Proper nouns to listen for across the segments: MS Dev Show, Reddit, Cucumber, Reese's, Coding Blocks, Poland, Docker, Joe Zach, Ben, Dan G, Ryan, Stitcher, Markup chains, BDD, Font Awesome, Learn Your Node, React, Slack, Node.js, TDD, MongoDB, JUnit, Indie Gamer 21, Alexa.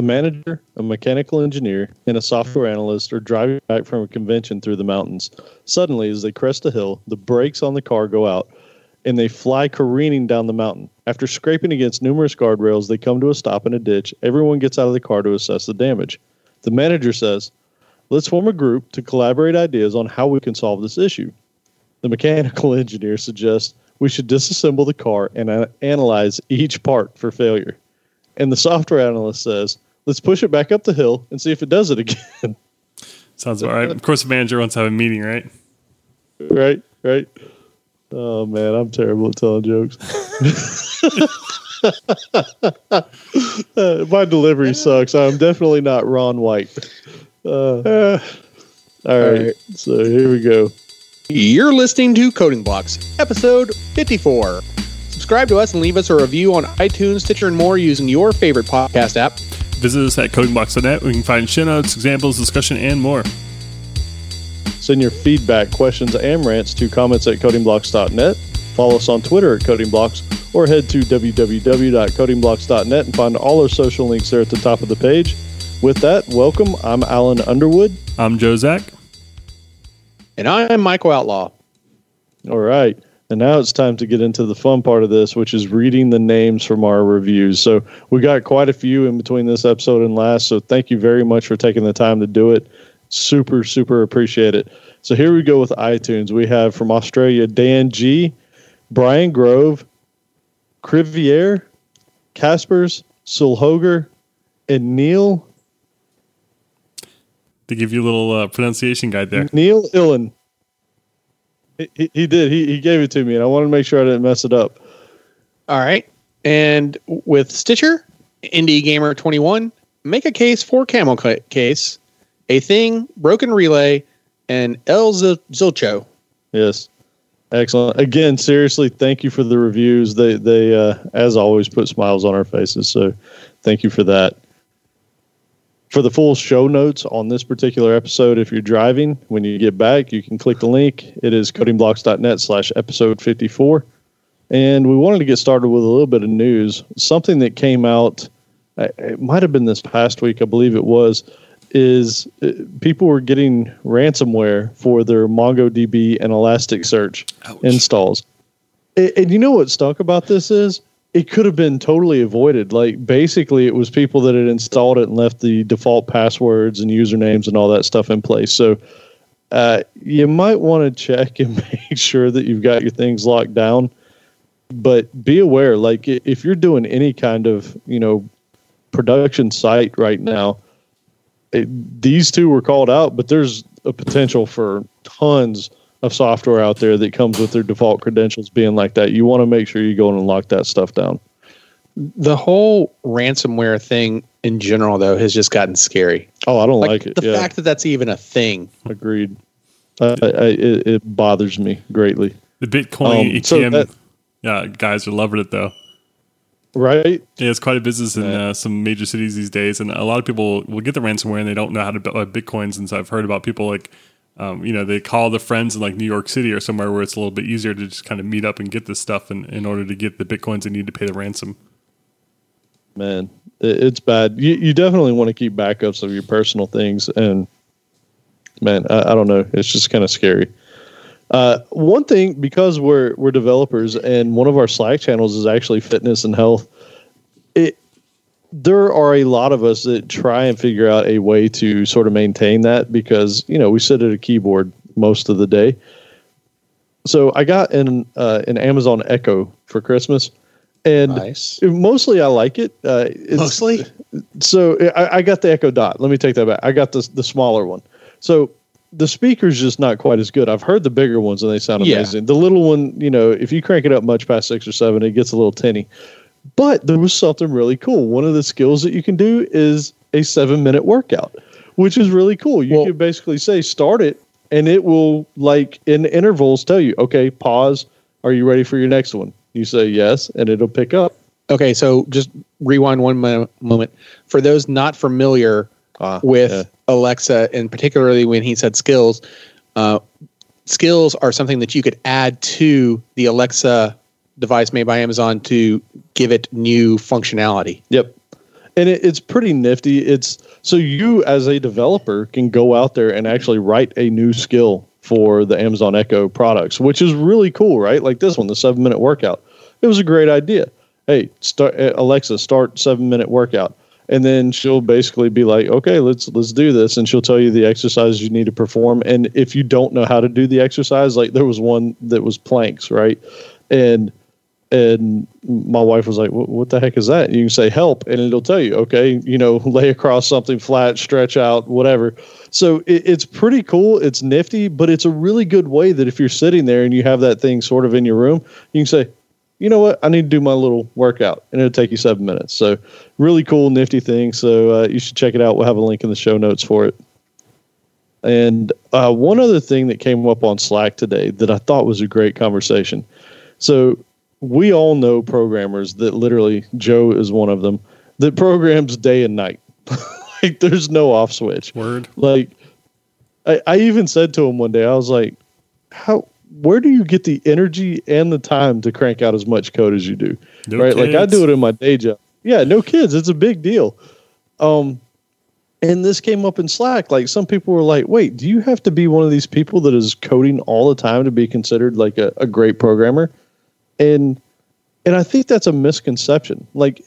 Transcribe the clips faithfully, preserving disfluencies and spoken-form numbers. A manager, a mechanical engineer, and a software analyst are driving back from a convention through the mountains. Suddenly, as they crest a hill, the brakes on the car go out, and they fly careening down the mountain. After scraping against numerous guardrails, they come to a stop in a ditch. Everyone gets out of the car to assess the damage. The manager says, "Let's form a group to collaborate ideas on how we can solve this issue." The mechanical engineer suggests we should disassemble the car and uh, analyze each part for failure. And the software analyst says, "Let's push it back up the hill and see if it does it again." Sounds all right. Of course, the manager wants to have a meeting, right? Right, right. Oh, man, I'm terrible at telling jokes. uh, my delivery sucks. I'm definitely not Ron White. Uh, uh, all right, all right, so here we go. You're listening to Coding Blocks, episode fifty-four. Subscribe to us and leave us a review on iTunes, Stitcher, and more using your favorite podcast app. Visit us at coding blocks dot net. We can find show notes, examples, discussion, and more. Send your feedback, questions, and rants to comments at coding blocks dot net. Follow us on Twitter at codingblocks, or head to w w w dot coding blocks dot net and find all our social links there at the top of the page. With that, welcome. I'm Alan Underwood. I'm Joe Zach. And I'm Michael Outlaw. All right. And now it's time to get into the fun part of this, which is reading the names from our reviews. So we got quite a few in between this episode and last, so thank you very much for taking the time to do it. Super, super appreciate it. So here we go with iTunes. We have from Australia, Dan G, Brian Grove, Crivier, Caspers, Sulhoger, and Neil. To give you a little uh, pronunciation guide there. Neil Illen. He, he did. He, he gave it to me, and I wanted to make sure I didn't mess it up. All right. And with Stitcher, Indie Gamer twenty-one, Make a Case for Camel Case, A Thing, Broken Relay, and El Zilcho. Yes. Excellent. Again, seriously, thank you for the reviews. They, they uh, as always, put smiles on our faces, so thank you for that. For the full show notes on this particular episode, if you're driving, when you get back, you can click the link. It is coding blocks dot net slash episode fifty-four. And we wanted to get started with a little bit of news. Something that came out, it might have been this past week, I believe it was, is people were getting ransomware for their MongoDB and Elasticsearch Ouch. installs. And you know what stuck about this is? It could have been totally avoided. Like, basically, it was people that had installed it and left the default passwords and usernames and all that stuff in place. So uh, you might want to check and make sure that you've got your things locked down. But be aware, like, if you're doing any kind of, you know, production site right now, it, these two were called out, but there's a potential for tons of software out there that comes with their default credentials being like that. You want to make sure you go in and lock that stuff down. The whole ransomware thing in general, though, has just gotten scary. Oh, I don't like, like it. The yeah. fact that that's even a thing. Agreed. Uh, I, I, it, it bothers me greatly. The Bitcoin um, so A T M yeah, guys are loving it, though. Right? Yeah, it's quite a business in uh, some major cities these days, and a lot of people will get the ransomware and they don't know how to buy Bitcoins, and so I've heard about people like Um, you know, they call the friends in like New York City or somewhere where it's a little bit easier to just kind of meet up and get this stuff in, in order to get the Bitcoins they need to pay the ransom. Man, it's bad. You, you definitely want to keep backups of your personal things. And man, I, I don't know. It's just kind of scary. Uh, one thing, because we're, we're developers and one of our Slack channels is actually fitness and health. It, There are a lot of us that try and figure out a way to sort of maintain that because, you know, we sit at a keyboard most of the day. So I got an uh, an Amazon Echo for Christmas, and nice. it, mostly I like it. Uh, it's, mostly? So I, I got the Echo Dot. Let me take that back. I got the, the smaller one. So the speaker's just not quite as good. I've heard the bigger ones, and they sound amazing. Yeah. The little one, you know, if you crank it up much past six or seven, it gets a little tinny. But there was something really cool. One of the skills that you can do is a seven-minute workout, which is really cool. You well, can basically say, start it, and it will, like, in intervals tell you, okay, pause. Are you ready for your next one? You say yes, and it'll pick up. Okay, so just rewind one mo- moment. For those not familiar uh, with yeah. Alexa, and particularly when he said skills, uh, skills are something that you could add to the Alexa device made by Amazon to give it new functionality. Yep. And it, it's pretty nifty. It's so you as a developer can go out there and actually write a new skill for the Amazon Echo products, which is really cool, right? Like this one, the seven minute workout. It was a great idea. Hey, start, Alexa, start seven minute workout. And then she'll basically be like, okay, let's let's do this. And she'll tell you the exercises you need to perform. And if you don't know how to do the exercise, like there was one that was planks, right? And and my wife was like, what the heck is that? And you can say help, and it'll tell you, okay, you know, lay across something flat, stretch out, whatever. So it, it's pretty cool. It's nifty, but it's a really good way that if you're sitting there and you have that thing sort of in your room, you can say, you know what, I need to do my little workout, and it'll take you seven minutes. So really cool, nifty thing. So uh, you should check it out. We'll have a link in the show notes for it. And uh, one other thing that came up on Slack today that I thought was a great conversation. So we all know programmers that literally, Joe is one of them, that programs day and night. Like there's no off switch. Word. Like I, I even said to him one day, I was like, how, where do you get the energy and the time to crank out as much code as you do? No right. Kids. Like I do it in my day job. Yeah. No kids. It's a big deal. Um, and this came up in Slack. Like some people were like, wait, do you have to be one of these people that is coding all the time to be considered like a, a great programmer? And, and I think that's a misconception. Like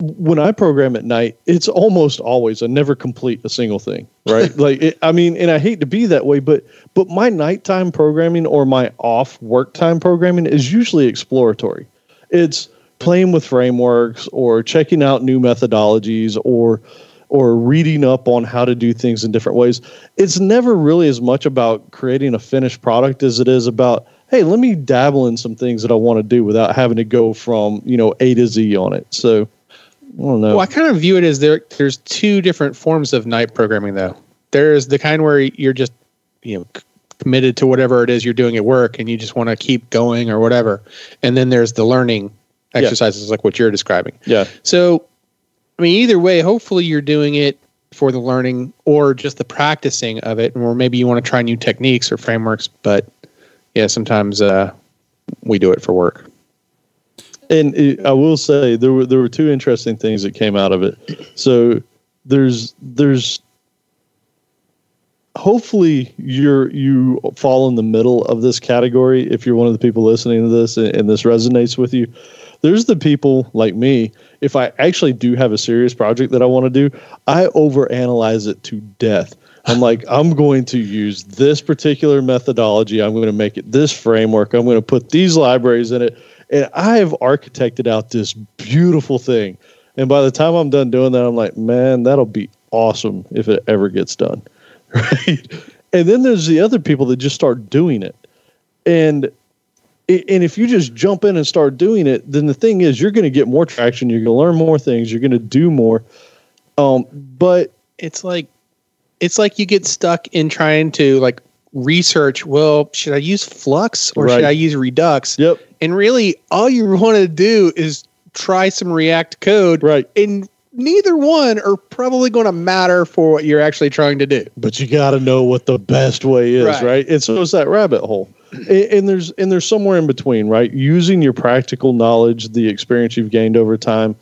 when I program at night, it's almost always, I never complete a single thing, right? Like, it, I mean, and I hate to be that way, but, but my nighttime programming or my off work time programming is usually exploratory. It's playing with frameworks or checking out new methodologies or, or reading up on how to do things in different ways. It's never really as much about creating a finished product as it is about, hey, let me dabble in some things that I want to do without having to go from, you know, A to Z on it. So, I don't know. Well, I kind of view it as there. There's two different forms of night programming, though. There's the kind where you're just, you know, committed to whatever it is you're doing at work, and you just want to keep going or whatever. And then there's the learning exercises, yeah. like what you're describing. Yeah. So, I mean, either way, hopefully you're doing it for the learning or just the practicing of it, or maybe you want to try new techniques or frameworks. But yeah, sometimes uh, we do it for work. And it, I will say there were there were two interesting things that came out of it. So there's there's hopefully you're you fall in the middle of this category if you're one of the people listening to this and, and this resonates with you. There's the people like me. If I actually do have a serious project that I want to do, I overanalyze it to death. I'm like, I'm going to use this particular methodology. I'm going to make it this framework. I'm going to put these libraries in it. And I have architected out this beautiful thing. And by the time I'm done doing that, I'm like, man, that'll be awesome if it ever gets done. Right? And then there's the other people that just start doing it. And and if you just jump in and start doing it, then the thing is you're going to get more traction. You're going to learn more things. You're going to do more. Um, but it's like it's like you get stuck in trying to like research, well, should I use Flux or right. should I use Redux? Yep. And really, all you want to do is try some React code. Right. And neither one are probably going to matter for what you're actually trying to do. But you got to know what the best way is, right? right? And so it's that rabbit hole. And, and there's and there's somewhere in between, right? Using your practical knowledge, the experience you've gained over time,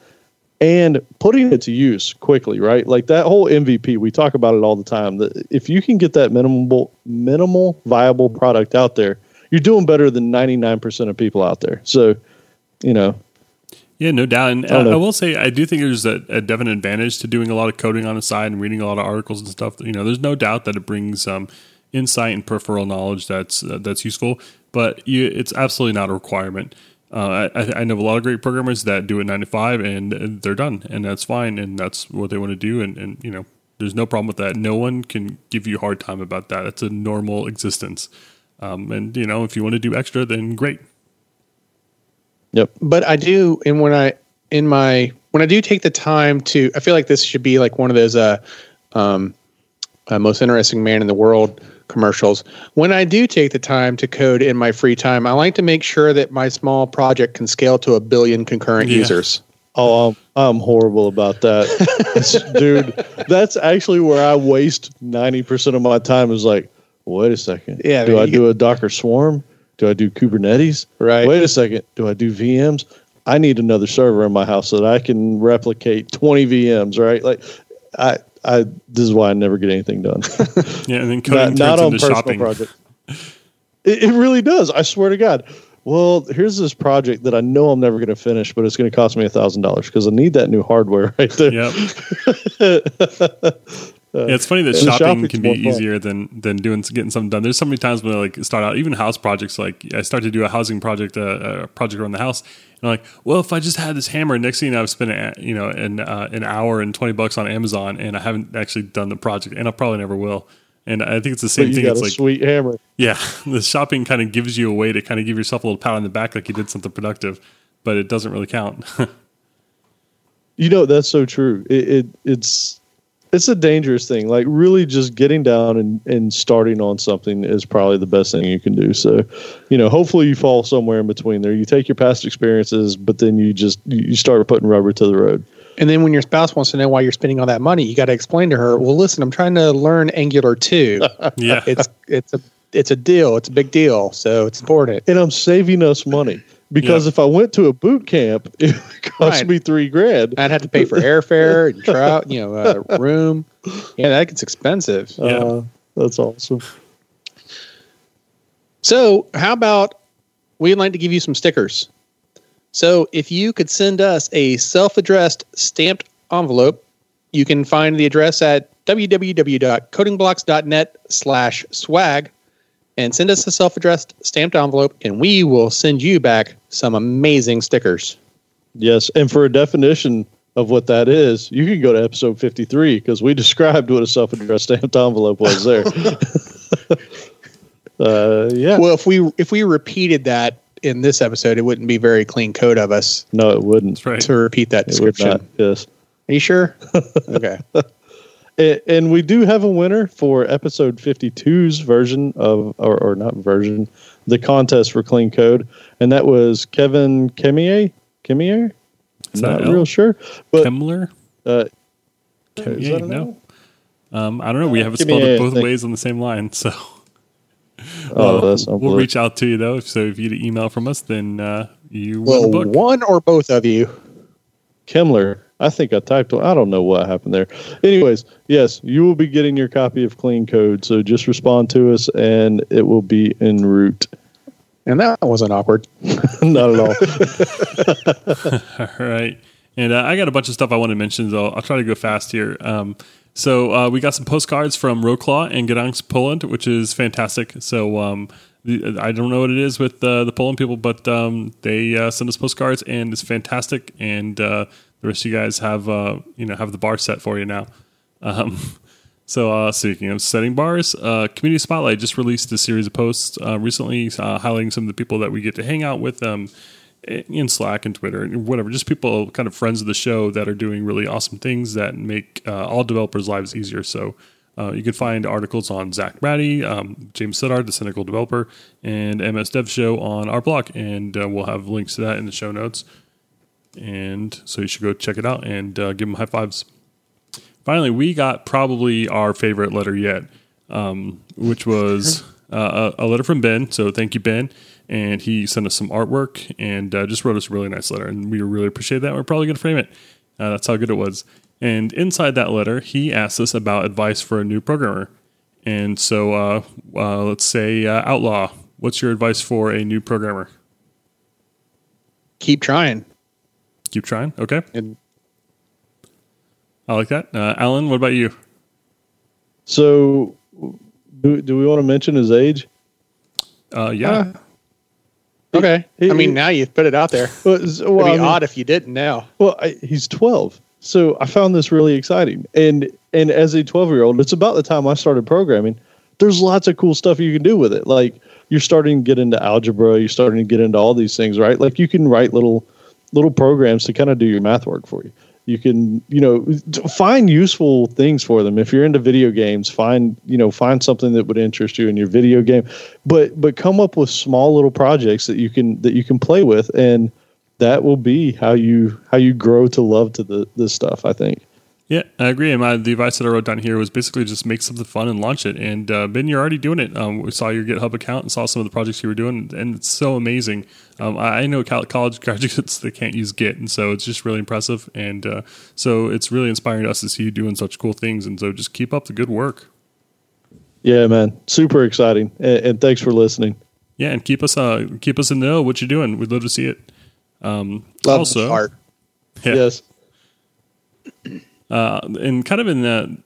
and putting it to use quickly, right? Like that whole M V P, we talk about it all the time. That if you can get that minimal, minimal viable product out there, you're doing better than ninety-nine percent of people out there. So, you know. Yeah, no doubt. And I, I will say, I do think there's a, a definite advantage to doing a lot of coding on the side and reading a lot of articles and stuff. You know, there's no doubt that it brings um, insight and peripheral knowledge that's uh, that's useful, but you, it's absolutely not a requirement. Uh, I, I know a lot of great programmers that do it nine to five and they're done, and that's fine. And that's what they want to do. And, and, you know, there's no problem with that. No one can give you a hard time about that. It's a normal existence. Um, and, you know, if you want to do extra, then great. Yep. But I do, and when I, in my, when I do take the time to, I feel like this should be like one of those uh, um, uh, most interesting man in the world commercials. When I do take the time to code in my free time, I like to make sure that my small project can scale to a billion concurrent yeah. users. Oh, I'm, I'm horrible about that. Dude, that's actually where I waste ninety percent of my time is like, wait a second. Yeah, do I do a Docker swarm? Do I do Kubernetes? Right. Wait a second. Do I do V Ms? I need another server in my house so that I can replicate twenty V Ms, right? Like, I, I, this is why I never get anything done. Yeah, and then coding not, turns not on into personal shopping. Project. It, it really does. I swear to God. Well, here's this project that I know I'm never going to finish, but it's going to cost me a thousand dollars because I need that new hardware right there. Yep. Yeah, it's funny that shopping, shopping can be easier fun. than than doing getting something done. There's so many times when I like start out, even house projects. Like I start to do a housing project, uh, a project around the house, and I'm like, well, if I just had this hammer, next thing I've spent you know an uh, an hour and twenty bucks on Amazon, and I haven't actually done the project, and I probably never will. And I think it's the same but you thing. Got it's a like sweet hammer. Yeah, the shopping kind of gives you a way to kind of give yourself a little pat on the back, like you did something productive, but it doesn't really count. You know, that's so true. It, it it's it's a dangerous thing. Like really, just getting down and, and starting on something is probably the best thing you can do. So, you know, hopefully you fall somewhere in between there. You take your past experiences, but then you just you start putting rubber to the road. And then when your spouse wants to know why you're spending all that money, you got to explain to her, well, listen, I'm trying to learn Angular two. Yeah. It's it's a it's a deal. It's a big deal. So it's important. And I'm saving us money because yeah. if I went to a boot camp, it would cost right. me three grand. I'd have to pay for airfare and trout, you know, uh, room. Yeah, that gets expensive. Yeah. Uh, that's awesome. So how about we'd like to give you some stickers? So if you could send us a self-addressed stamped envelope, you can find the address at w w w dot coding blocks dot net slash swag and send us a self-addressed stamped envelope, and we will send you back some amazing stickers. Yes, and for a definition of what that is, you can go to episode fifty-three because we described what a self-addressed stamped envelope was there. uh, yeah. Well, if we if we repeated that in this episode, it wouldn't be very clean code of us. No, it wouldn't. Right. To repeat that description. It would not, yes. Are you sure? Okay. And, and we do have a winner for episode fifty-two's version of, or, or not version, the contest for clean code. And that was Kevin Kimler. Kimler? Not real sure. But, Kimler? Uh, Kimler? No. Um, I don't know. We have it spelled it both ways on the same line, so. Oh, well, that's we'll reach out to you though. So if you get an email from us, then uh, you well, win a book. One or both of you, Kimler. I think I typed one. I don't know what happened there. Anyways, yes, you will be getting your copy of Clean Code. So just respond to us, and it will be en route. And that wasn't awkward, not at all. All right, and uh, I got a bunch of stuff I want to mention, though. I'll try to go fast here. Um, So uh, we got some postcards from Wrocław and Gdańsk, Poland, which is fantastic. So um, the, I don't know what it is with uh, the Poland people, but um, they uh, send us postcards, and it's fantastic. And uh, the rest of you guys have uh, you know have the bar set for you now. Um, so uh, speaking of setting bars, uh, Community Spotlight just released a series of posts uh, recently uh, highlighting some of the people that we get to hang out with um, in Slack and Twitter and whatever, just people kind of friends of the show that are doing really awesome things that make uh, all developers' lives easier. So uh, you can find articles on Zach Brady, um, James Siddard, the Cynical Developer, and M S Dev Show on our blog. And uh, we'll have links to that in the show notes. And so you should go check it out and uh, give them high fives. Finally, we got probably our favorite letter yet, um, which was uh, a letter from Ben. So thank you, Ben. And he sent us some artwork and uh, just wrote us a really nice letter. And we really appreciate that. We're probably going to frame it. Uh, that's how good it was. And inside that letter, he asked us about advice for a new programmer. And so uh, uh, let's say, uh, Outlaw, what's your advice for a new programmer? Keep trying. Keep trying? Okay. And I like that. Uh, Alan, what about you? So do, do we want to mention his age? Uh, yeah. Uh, Okay. He, I mean, now you've put it out there. Well, It'd be I mean, odd if you didn't now. Well, I, he's twelve. So I found this really exciting. And and as a twelve-year-old, it's about the time I started programming. There's lots of cool stuff you can do with it. Like, you're starting to get into algebra. You're starting to get into all these things, right? Like, you can write little little programs to kind of do your math work for you. You can, you know, find useful things for them. If you're into video games, find, you know, find something that would interest you in your video game, but, but come up with small little projects that you can, that you can play with. And that will be how you, how you grow to love to the, this stuff, I think. Yeah, I agree. And my, the advice that I wrote down here was basically just make something fun and launch it. And uh, Ben, you're already doing it. Um, we saw your GitHub account and saw some of the projects you were doing, and it's so amazing. Um, I, I know college graduates that can't use Git, and so it's just really impressive. And uh, so it's really inspiring to us to see you doing such cool things. And so just keep up the good work. Yeah, man, super exciting. And, and thanks for listening. Yeah, and keep us uh, keep us in the know what you're doing. We'd love to see it. Um, love also, heart. Yeah. Yes. Uh, and kind of in that,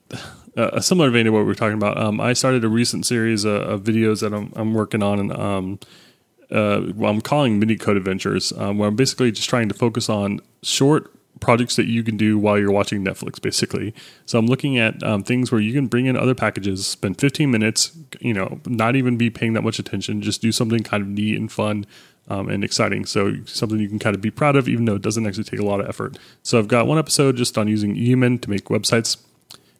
uh, a similar vein to what we were talking about, um, I started a recent series uh, of videos that I'm, I'm working on, and um, uh, I'm calling Mini Code Adventures, um, where I'm basically just trying to focus on short projects that you can do while you're watching Netflix, basically. So I'm looking at um, things where you can bring in other packages, spend fifteen minutes, you know, not even be paying that much attention, just do something kind of neat and fun um, and exciting. So something you can kind of be proud of, even though it doesn't actually take a lot of effort. So I've got one episode just on using Yeoman to make websites,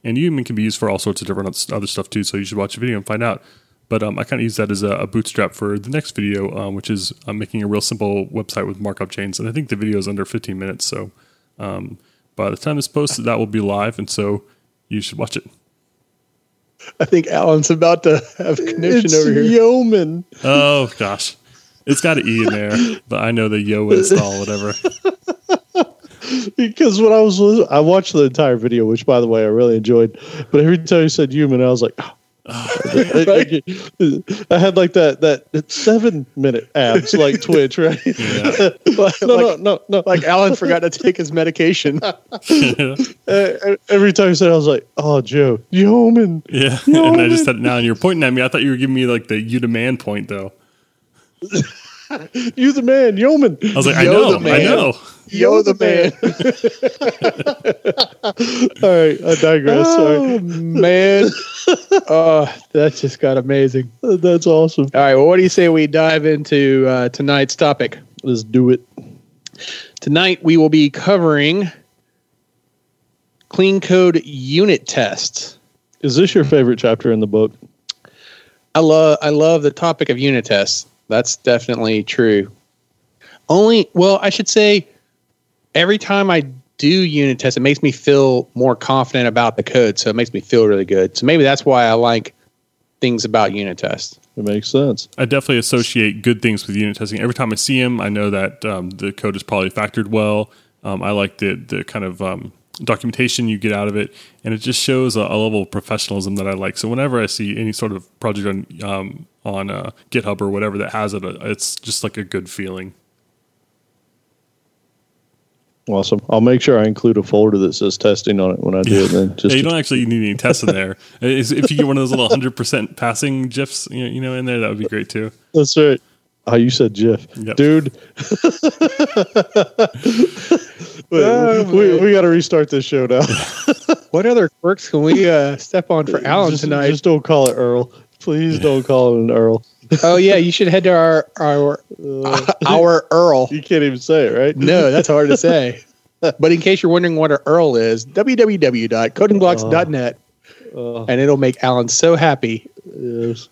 and Yeoman can be used for all sorts of different other stuff too. So you should watch the video and find out. But um, I kind of use that as a, a bootstrap for the next video, um, which is I'm making a real simple website with markup chains. And I think the video is under fifteen minutes. So Um, by the time it's posted, that will be live, and so you should watch it. I think Alan's about to have a conniption it's over here. Yeoman. Oh gosh, it's got an E in there, but I know the yo install whatever. Because when I was I watched the entire video, which by the way I really enjoyed, but every time you said Yeoman, I was like, oh. I, I, I had like that that seven minute abs like Twitch, right? Yeah. like, no, like, no, no, no. Like Alan forgot to take his medication. Yeah. uh, every time he said, I was like, "Oh, Joe, Yeoman." Yeah, Yeoman. And I just said it now, and you're pointing at me. I thought you were giving me like the "you the man" point, though. You the man, Yeoman. I was like, I Yo know, the man. I know. Yo the man. All right, I digress. Oh, sorry. Man. Oh, that just got amazing. That's awesome. All right, well, what do you say we dive into uh, tonight's topic? Let's do it. Tonight we will be covering Clean Code unit tests. Is this your favorite chapter in the book? I love I love the topic of unit tests. That's definitely true. Only, well, I should say every time I do unit tests, it makes me feel more confident about the code. So it makes me feel really good. So maybe that's why I like things about unit tests. It makes sense. I definitely associate good things with unit testing. Every time I see them, I know that um, the code is probably factored well. Um, I like the, the kind of um, documentation you get out of it. And it just shows a, a level of professionalism that I like. So whenever I see any sort of project on um, on uh, GitHub or whatever that has it, it's just like a good feeling. Awesome. I'll make sure I include a folder that says testing on it when I do yeah. it. Then just yeah, you don't actually need any tests in there. If you get one of those little one hundred percent passing GIFs, you know, in there, that would be great too. That's right. Oh, you said GIF. Yep. Dude. Wait, oh, we we got to restart this show now. What other quirks can we uh, step on for Alan just, tonight? Just don't call it Earl. Please don't call it an Earl. Oh, yeah. You should head to our our, uh, our Earl. You can't even say it, right? No, that's hard to say. But in case you're wondering what an Earl is, w w w dot coding blocks dot net. Uh, uh, and it'll make Alan so happy. Yes.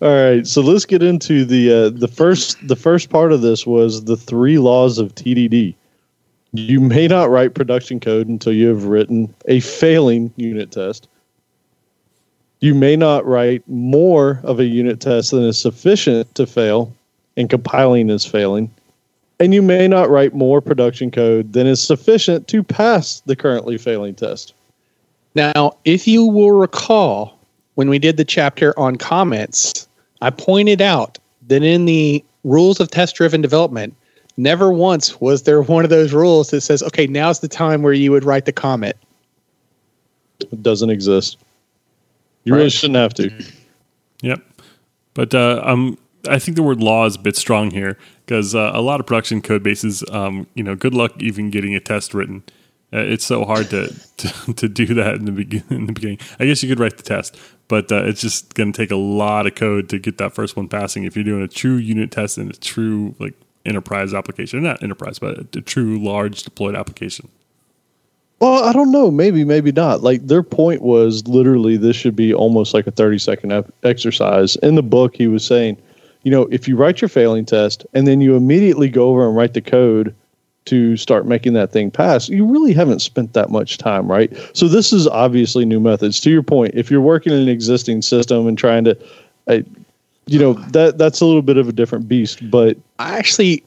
All right, so let's get into the uh, the first the first part of this was the three laws of T D D. You may not write production code until you have written a failing unit test. You may not write more of a unit test than is sufficient to fail, and compiling is failing. And you may not write more production code than is sufficient to pass the currently failing test. Now, if you will recall, when we did the chapter on comments, I pointed out that in the rules of test-driven development, never once was there one of those rules that says, okay, now's the time where you would write the comment. It doesn't exist. You right. really shouldn't have to. Yep. But uh, um, I think the word law is a bit strong here because uh, a lot of production code bases, um, you know, good luck even getting a test written. Uh, it's so hard to, to, to do that in the, be- in the beginning. I guess you could write the test, but uh, it's just going to take a lot of code to get that first one passing. If you're doing a true unit test and a true like enterprise application, not enterprise, but a, a true large deployed application. Well, I don't know. Maybe, maybe not. Like their point was literally this should be almost like a thirty second ap- exercise. In the book, he was saying, you know, if you write your failing test and then you immediately go over and write the code to start making that thing pass, you really haven't spent that much time, right? So this is obviously new methods. To your point, if you're working in an existing system and trying to, I, you know, that that's a little bit of a different beast. But I actually,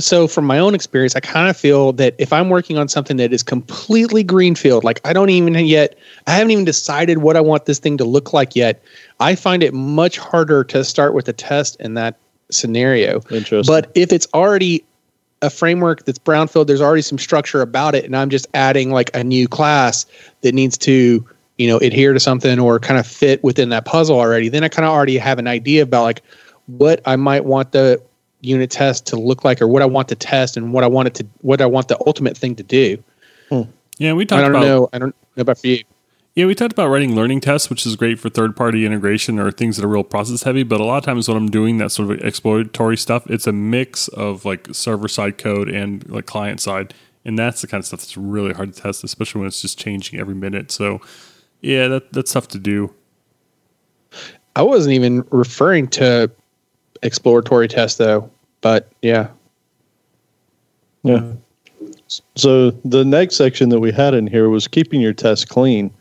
so from my own experience, I kind of feel that if I'm working on something that is completely greenfield, like I don't even yet, I haven't even decided what I want this thing to look like yet, I find it much harder to start with a test in that scenario. Interesting. But if it's already a framework that's brownfield, there's already some structure about it, and I'm just adding like a new class that needs to, you know, adhere to something or kind of fit within that puzzle already, then I kind of already have an idea about like what I might want the unit test to look like, or what I want to test and what I want it to, what I want the ultimate thing to do. Hmm. Yeah, we talked I don't about, know. I don't know about for you. Yeah, we talked about writing learning tests, which is great for third-party integration or things that are real process-heavy. But a lot of times when I'm doing that sort of exploratory stuff, it's a mix of like server-side code and like client-side. And that's the kind of stuff that's really hard to test, especially when it's just changing every minute. So, yeah, that that's tough to do. I wasn't even referring to exploratory tests, though. But, yeah. Yeah. So the next section that we had in here was keeping your tests clean.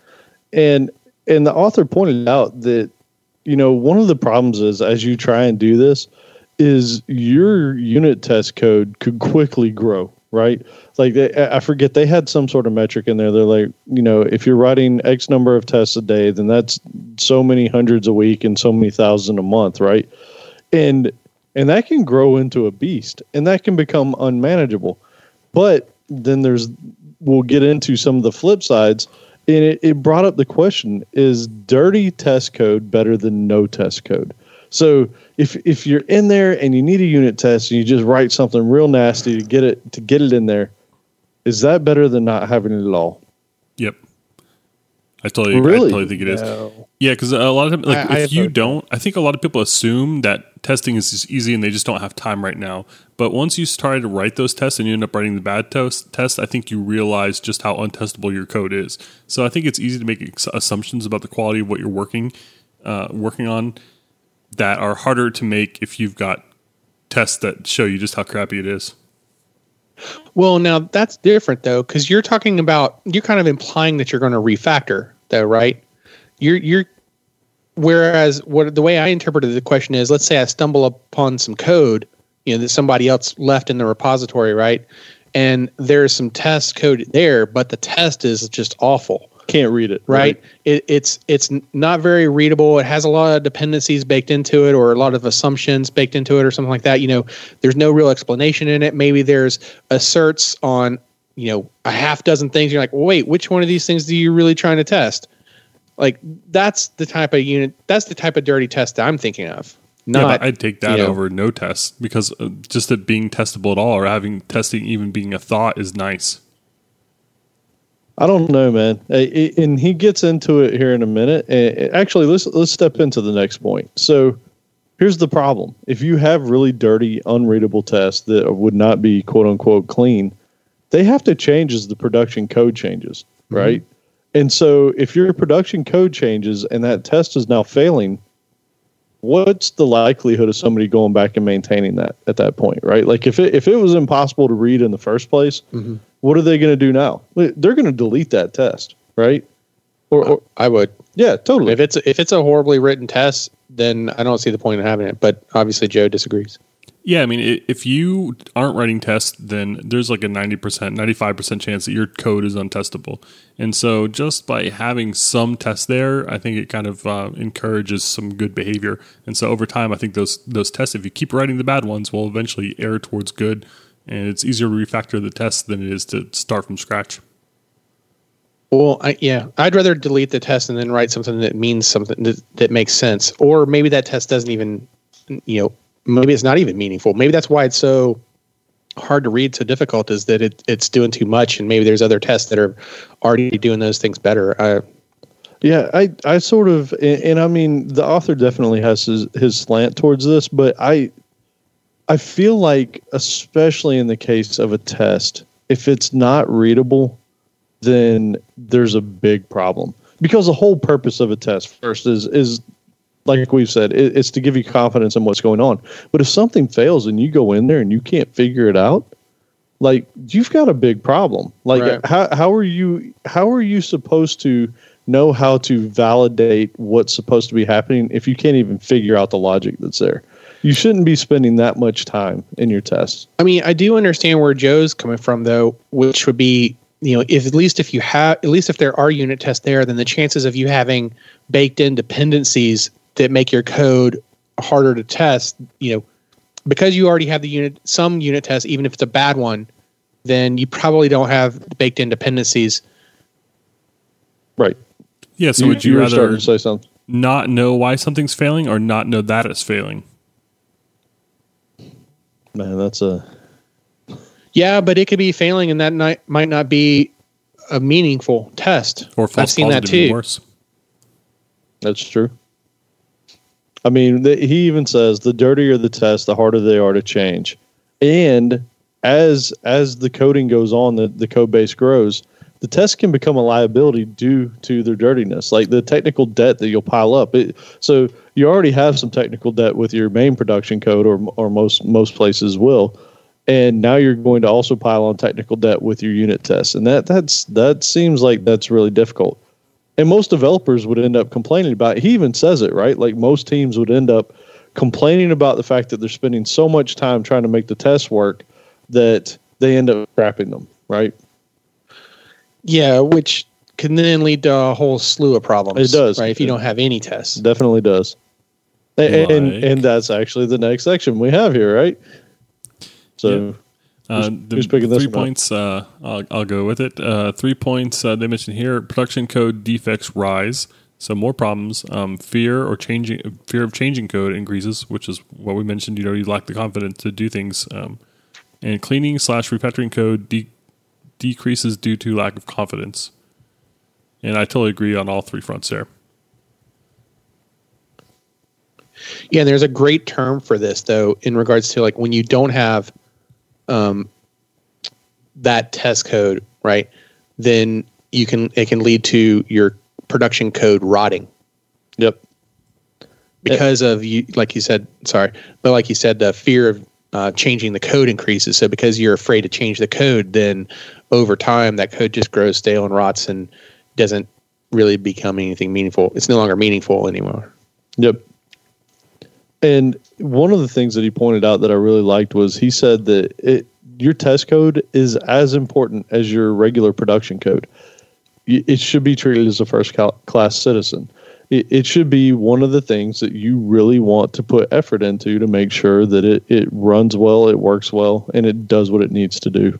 And and the author pointed out that, you know, one of the problems is as you try and do this is your unit test code could quickly grow, right? Like they, I forget, they had some sort of metric in there. They're like, you know, if you're writing X number of tests a day, then that's so many hundreds a week and so many thousand a month, right? And and that can grow into a beast, and that can become unmanageable. But then there's, we'll get into some of the flip sides. And it, it brought up the question, is dirty test code better than no test code? So if if you're in there and you need a unit test and you just write something real nasty to get it to get it in there, is that better than not having it at all? Yep. I totally, really? I totally think it is. No. Yeah, because a lot of times, like, I, if I you don't, I think a lot of people assume that testing is just easy and they just don't have time right now. But once you start to write those tests and you end up writing the bad toast, test, I think you realize just how untestable your code is. So I think it's easy to make ex- assumptions about the quality of what you're working uh, working on that are harder to make if you've got tests that show you just how crappy it is. Well, now that's different though, because you're talking about, you're kind of implying that you're going to refactor though, right? You're, you're, whereas what the way I interpreted the question is, let's say I stumble upon some code, you know, that somebody else left in the repository, right? And there's some test code there, but the test is just awful. Can't read it. Right. right? It, it's, it's not very readable. It has a lot of dependencies baked into it, or a lot of assumptions baked into it, or something like that. You know, there's no real explanation in it. Maybe there's asserts on, you know, a half dozen things. You're like, well, wait, which one of these things do you really trying to test? Like that's the type of unit. That's the type of dirty test that I'm thinking of. Not, yeah, but I'd take that you know, over no test, because just it being testable at all, or having testing even being a thought, is nice. I don't know, man. And he gets into it here in a minute. Actually, let's let's step into the next point. So here's the problem. If you have really dirty, unreadable tests that would not be quote-unquote clean, they have to change as the production code changes, right? Mm-hmm. And so if your production code changes and that test is now failing, what's the likelihood of somebody going back and maintaining that at that point, right? Like if it, if it was impossible to read in the first place, mm-hmm. what are they going to do now? They're going to delete that test, right? Or, or I would. Yeah, totally. If it's, if it's a horribly written test, then I don't see the point in having it. But obviously Joe disagrees. Yeah, I mean, if you aren't writing tests, then there's like a ninety percent, ninety-five percent chance that your code is untestable. And so just by having some tests there, I think it kind of uh, encourages some good behavior. And so over time, I think those those tests, if you keep writing the bad ones, will eventually err towards good. And it's easier to refactor the tests than it is to start from scratch. Well, I, yeah, I'd rather delete the test and then write something that means something that, that makes sense. Or maybe that test doesn't even, you know, maybe it's not even meaningful. Maybe that's why it's so hard to read, so difficult, is that it, it's doing too much, and maybe there's other tests that are already doing those things better. I, yeah, I, I sort of, and, and I mean, the author definitely has his, his slant towards this, but I, I feel like, especially in the case of a test, if it's not readable, then there's a big problem. Because the whole purpose of a test first is, is like we've said, it's to give you confidence in what's going on. But if something fails and you go in there and you can't figure it out, like you've got a big problem. Like right. how how are you how are you supposed to know how to validate what's supposed to be happening if you can't even figure out the logic that's there? You shouldn't be spending that much time in your tests. I mean, I do understand where Joe's coming from though, which would be, you know, if at least if you have at least if there are unit tests there, then the chances of you having baked in dependencies that make your code harder to test, you know, because you already have the unit, some unit test, even if it's a bad one, then you probably don't have baked in dependencies. Right. Yeah. So you, would you, you rather to say not know why something's failing or not know that it's failing? Man, that's a. Yeah, but it could be failing, and that not, might not be a meaningful test. Or false I've seen that too. Worse. That's true. I mean, the, he even says the dirtier the test, the harder they are to change. And as as the coding goes on, the, the code base grows, the test can become a liability due to their dirtiness, like the technical debt that you'll pile up. It, so you already have some technical debt with your main production code, or or most most places will. And now you're going to also pile on technical debt with your unit tests. And that that's that seems like that's really difficult. And most developers would end up complaining about it. He even says it, right? Like most teams would end up complaining about the fact that they're spending so much time trying to make the tests work that they end up scrapping them, right? Yeah, which can then lead to a whole slew of problems. It does. Right? If you don't have any tests. It definitely does. Like. And, and that's actually the next section we have here, right? So yeah. Uh, the three this points, uh, I'll, I'll go with it. Uh, three points uh, they mentioned here: production code defects rise, so more problems. Um, fear or changing fear of changing code increases, which is what we mentioned. You know, you lack the confidence to do things, um, and cleaning slash refactoring code de- decreases due to lack of confidence. And I totally agree on all three fronts there. Yeah, there's a great term for this though, in regards to like when you don't have. Um, that test code, right? Then you can it can lead to your production code rotting. Yep. Because yep. of you, like you said, sorry, but like you said, the fear of uh, changing the code increases. So because you're afraid to change the code, then over time that code just grows stale and rots and doesn't really become anything meaningful. It's no longer meaningful anymore. Yep. And one of the things that he pointed out that I really liked was he said that it, your test code is as important as your regular production code. It should be treated as a first-class citizen. It, it should be one of the things that you really want to put effort into to make sure that it, it runs well, it works well, and it does what it needs to do.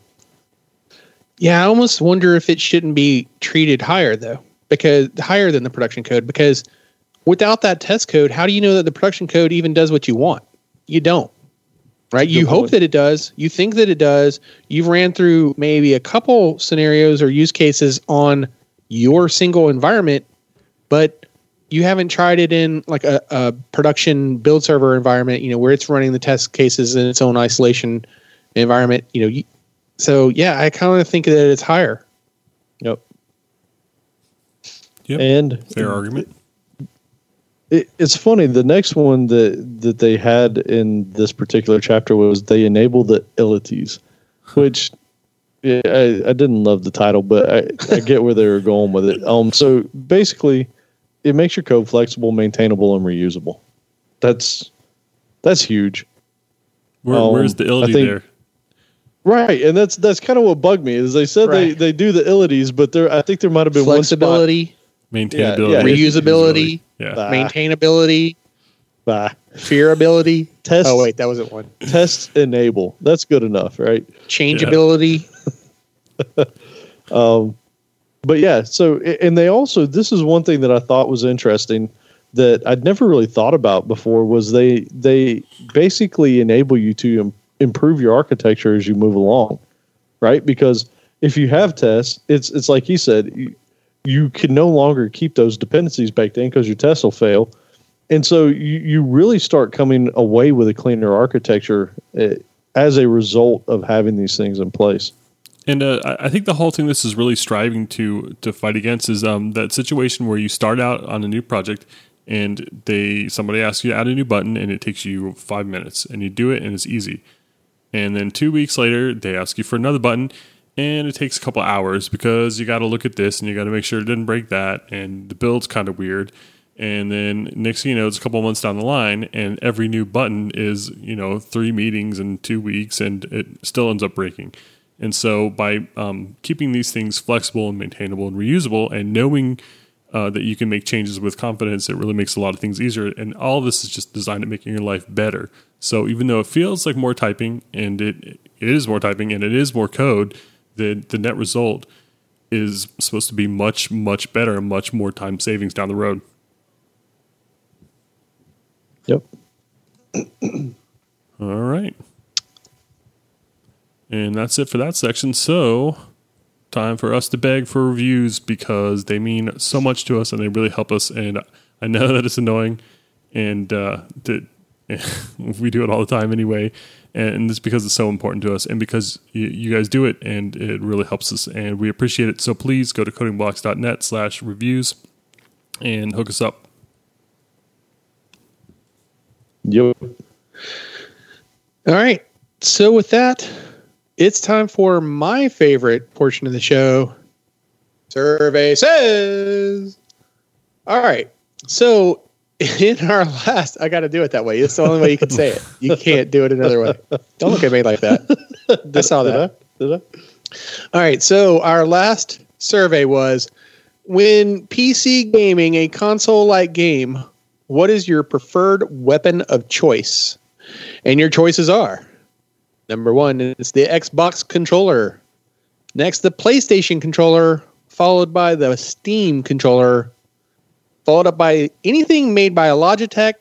Yeah, I almost wonder if it shouldn't be treated higher, though, because higher than the production code, because without that test code, how do you know that the production code even does what you want? You don't, right? You hope that it does. You think that it does. You've ran through maybe a couple scenarios or use cases on your single environment, but you haven't tried it in like a, a production build server environment, you know, where it's running the test cases in its own isolation environment, you know. You, so yeah, I kind of think that it's higher. Yep. Yep. And fair argument. It's funny. The next one that, that they had in this particular chapter was they enable the illities, which yeah, I, I didn't love the title, but I, I get where they were going with it. Um, so basically, it makes your code flexible, maintainable, and reusable. That's that's huge. Where, um, where's the illity I think, there? Right, and that's that's kind of what bugged me is they said right. they, they do the illities, but there I think there might have been flexibility. One spot. Maintainability, yeah, yeah. reusability, yeah. maintainability, bah. fearability. Test, oh, wait, that wasn't one. Test enable. That's good enough, right? Changeability. Yeah. um, but yeah, so, and they also, this is one thing that I thought was interesting that I'd never really thought about before was they, they basically enable you to im- improve your architecture as you move along, right? Because if you have tests, it's, it's like he said, you, you can no longer keep those dependencies baked in because your tests will fail. And so you, you really start coming away with a cleaner architecture uh, as a result of having these things in place. And uh, I think the whole thing this is really striving to to fight against is um, that situation where you start out on a new project and they somebody asks you to add a new button and it takes you five minutes and you do it and it's easy. And then two weeks later, they ask you for another button, and it takes a couple hours because you got to look at this and you got to make sure it didn't break that, and the build's kind of weird. And then next thing you know, it's a couple months down the line, and every new button is, you know, three meetings in two weeks, and it still ends up breaking. And so by um, keeping these things flexible and maintainable and reusable, and knowing uh, that you can make changes with confidence, it really makes a lot of things easier. And all of this is just designed at making your life better. So even though it feels like more typing, and it, it is more typing, and it is more code, the, the net result is supposed to be much, much better, much more time savings down the road. Yep. All right. And that's it for that section. So time for us to beg for reviews, because they mean so much to us and they really help us. And I know that it's annoying, and uh, to, we do it all the time anyway. And it's because it's so important to us, and because you, you guys do it, and it really helps us, and we appreciate it. So please go to codingblocks.net slash reviews and hook us up. Yep. All right. So with that, it's time for my favorite portion of the show, Survey Says. All right. So in our last, I got to do it that way. It's the only way you can say it. You can't do it another way. Don't look at me like that. I saw that. Did I? Did I? All right. So our last survey was, when P C gaming a console-like game, what is your preferred weapon of choice? And your choices are, number one, it's the Xbox controller. Next, the PlayStation controller, followed by the Steam controller, followed up by anything made by Logitech,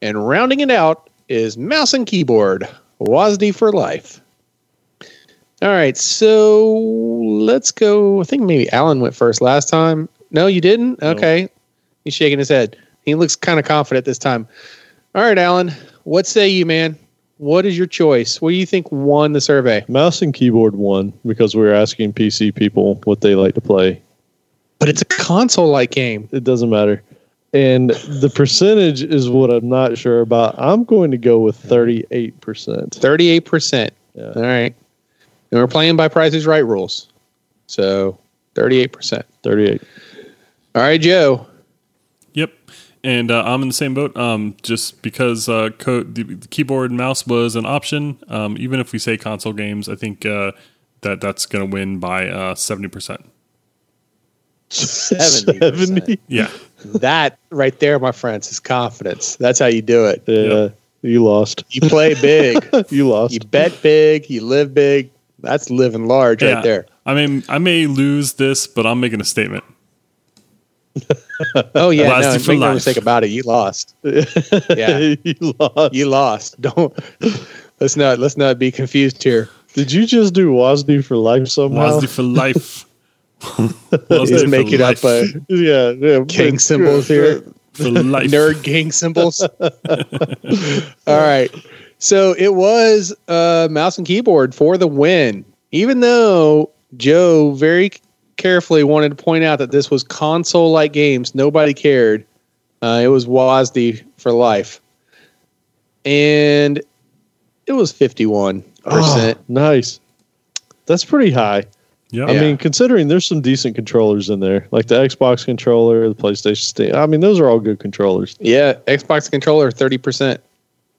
and rounding it out is mouse and keyboard. W A S D for life. All right, so let's go. I think maybe Alan went first last time. No, you didn't? Okay. No. He's shaking his head. He looks kind of confident this time. All right, Alan, what say you, man? What is your choice? What do you think won the survey? Mouse and keyboard won, because we were asking P C people what they like to play. But it's a console-like game. It doesn't matter. And the percentage is what I'm not sure about. I'm going to go with thirty-eight percent. thirty-eight percent. Yeah. All right. And we're playing by Price is Right rules. So thirty-eight percent. thirty-eight. All right, Joe. Yep. And uh, I'm in the same boat, um, just because uh, co- the keyboard and mouse was an option. Um, even if we say console games, I think uh, that that's going to win by uh, seventy percent. seventy percent? Yeah. That right there, my friends, is confidence. That's how you do it. Yeah. Uh, you lost. You play big. You lost. You bet big. You live big. That's living large, yeah, right there. I mean, I may lose this, but I'm making a statement. Oh yeah, no, make no mistake about it. You lost. Yeah, you lost. You lost. Don't let's not let's not be confused here. Did you just do W A S D for life somehow? W A S D for life. He's making up a yeah, yeah gang symbols here for life. Nerd gang symbols. All right, so it was uh, mouse and keyboard for the win. Even though Joe very carefully wanted to point out that this was console-like games. Nobody cared. Uh, it was W A S D for life. And it was fifty-one percent. Oh, nice. That's pretty high. Yeah. I yeah. mean, considering there's some decent controllers in there, like the Xbox controller, the PlayStation Steam. I mean, those are all good controllers. Yeah, Xbox controller, thirty percent.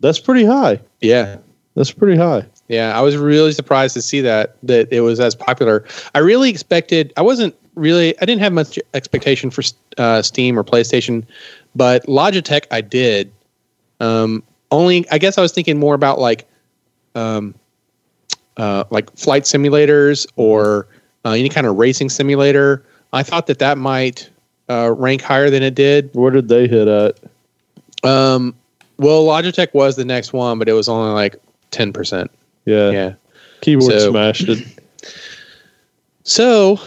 That's pretty high. Yeah. That's pretty high. Yeah, I was really surprised to see that, that it was as popular. I really expected, I wasn't really, I didn't have much expectation for uh, Steam or PlayStation, but Logitech I did. Um, only, I guess I was thinking more about like um, uh, like flight simulators or uh, any kind of racing simulator. I thought that that might uh, rank higher than it did. Where did they hit at? Um, well, Logitech was the next one, but it was only like ten percent. Yeah. yeah. Keyboard so, smashed it. So,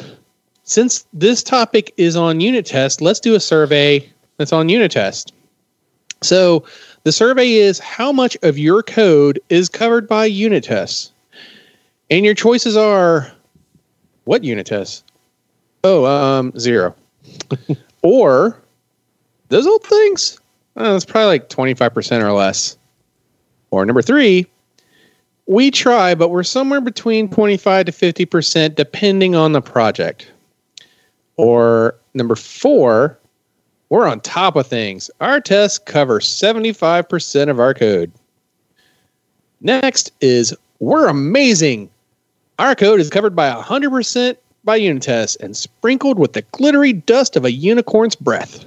since this topic is on unit test, let's do a survey that's on unit test. So, the survey is, how much of your code is covered by unit tests? And your choices are, what unit tests? Oh, um, zero. Or, those old things? Oh, it's probably like twenty-five percent or less. Or number three, We try, but we're somewhere between twenty-five to fifty percent depending on the project. Or number four, we're on top of things. Our tests cover seventy-five percent of our code. Next is we're amazing. Our code is covered by one hundred percent by unit tests and sprinkled with the glittery dust of a unicorn's breath.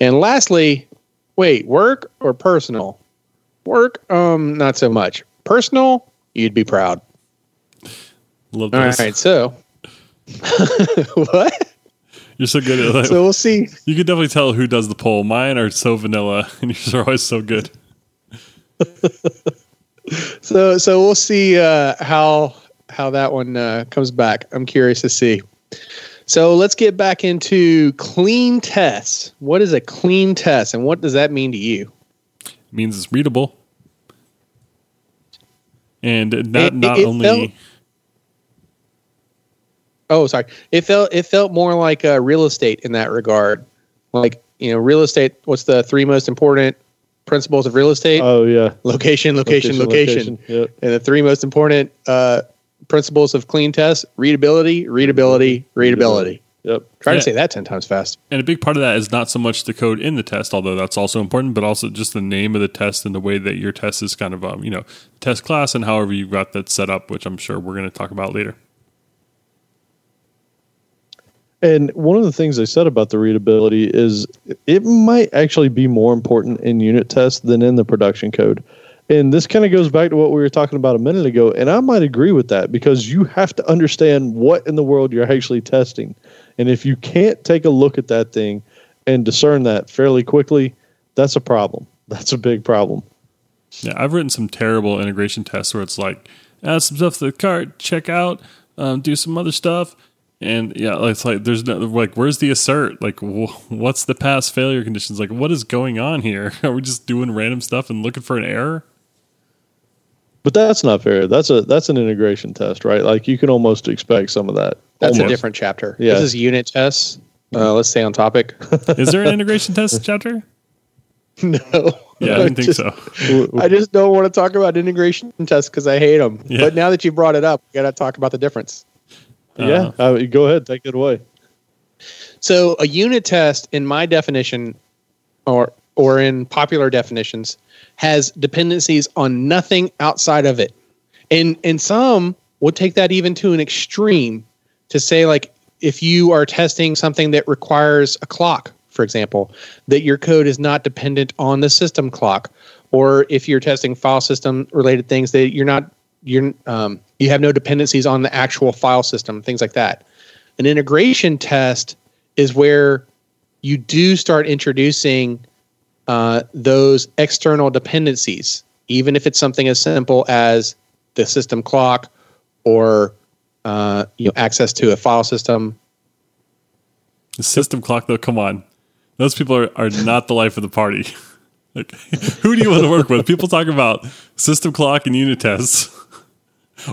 And lastly, wait, work or personal? Work, um, not so much. Personal, you'd be proud. Love this. All right, so. What? You're so good at that. So we'll see. You can definitely tell who does the poll. Mine are so vanilla, and yours are always so good. so so we'll see uh, how how that one uh, comes back. I'm curious to see. So let's get back into clean tests. What is a clean test, and what does that mean to you? It means it's readable. And not it, not it only. Felt, oh, sorry. It felt it felt more like uh, real estate in that regard. Like, you know, real estate. What's the three most important principles of real estate? Oh yeah, location, location, location. location. location. Yep. And the three most important uh, principles of clean tests: readability, readability, readability. Yep. Try yeah. to say that ten times fast. And a big part of that is not so much the code in the test, although that's also important, but also just the name of the test and the way that your test is kind of, um, you know, test class and however you got that set up, which I'm sure we're going to talk about later. And one of the things I said about the readability is it might actually be more important in unit tests than in the production code. And this kind of goes back to what we were talking about a minute ago. And I might agree with that because you have to understand what in the world you're actually testing. And if you can't take a look at that thing and discern that fairly quickly, that's a problem. That's a big problem. Yeah, I've written some terrible integration tests where it's like, add some stuff to the cart, check out, um, do some other stuff. And yeah, it's like, there's no, like, where's the assert? Like, wh- what's the pass failure conditions? Like, what is going on here? Are we just doing random stuff and looking for an error? But that's not fair. That's a that's an integration test, right? Like you can almost expect some of that. That's almost. A different chapter. Yeah. This is unit tests. Uh, let's stay on topic. Is there an integration test chapter? No. Yeah, I didn't I just, think so. I just don't want to talk about integration tests because I hate them. Yeah. But now that you brought it up, we got to talk about the difference. Uh-huh. Yeah, uh, go ahead. Take it away. So a unit test, in my definition, or or in popular definitions, has dependencies on nothing outside of it. And and some will take that even to an extreme to say, like, if you are testing something that requires a clock, for example, that your code is not dependent on the system clock, or if you're testing file system related things that you're not, you're um, you have no dependencies on the actual file system, things like that. An integration test is where you do start introducing Uh, those external dependencies, even if it's something as simple as the system clock or uh, you know, access to a file system. The system clock, though, come on. Those people are, are not the life of the party. Like, who do you want to work with? People talk about system clock and unit tests.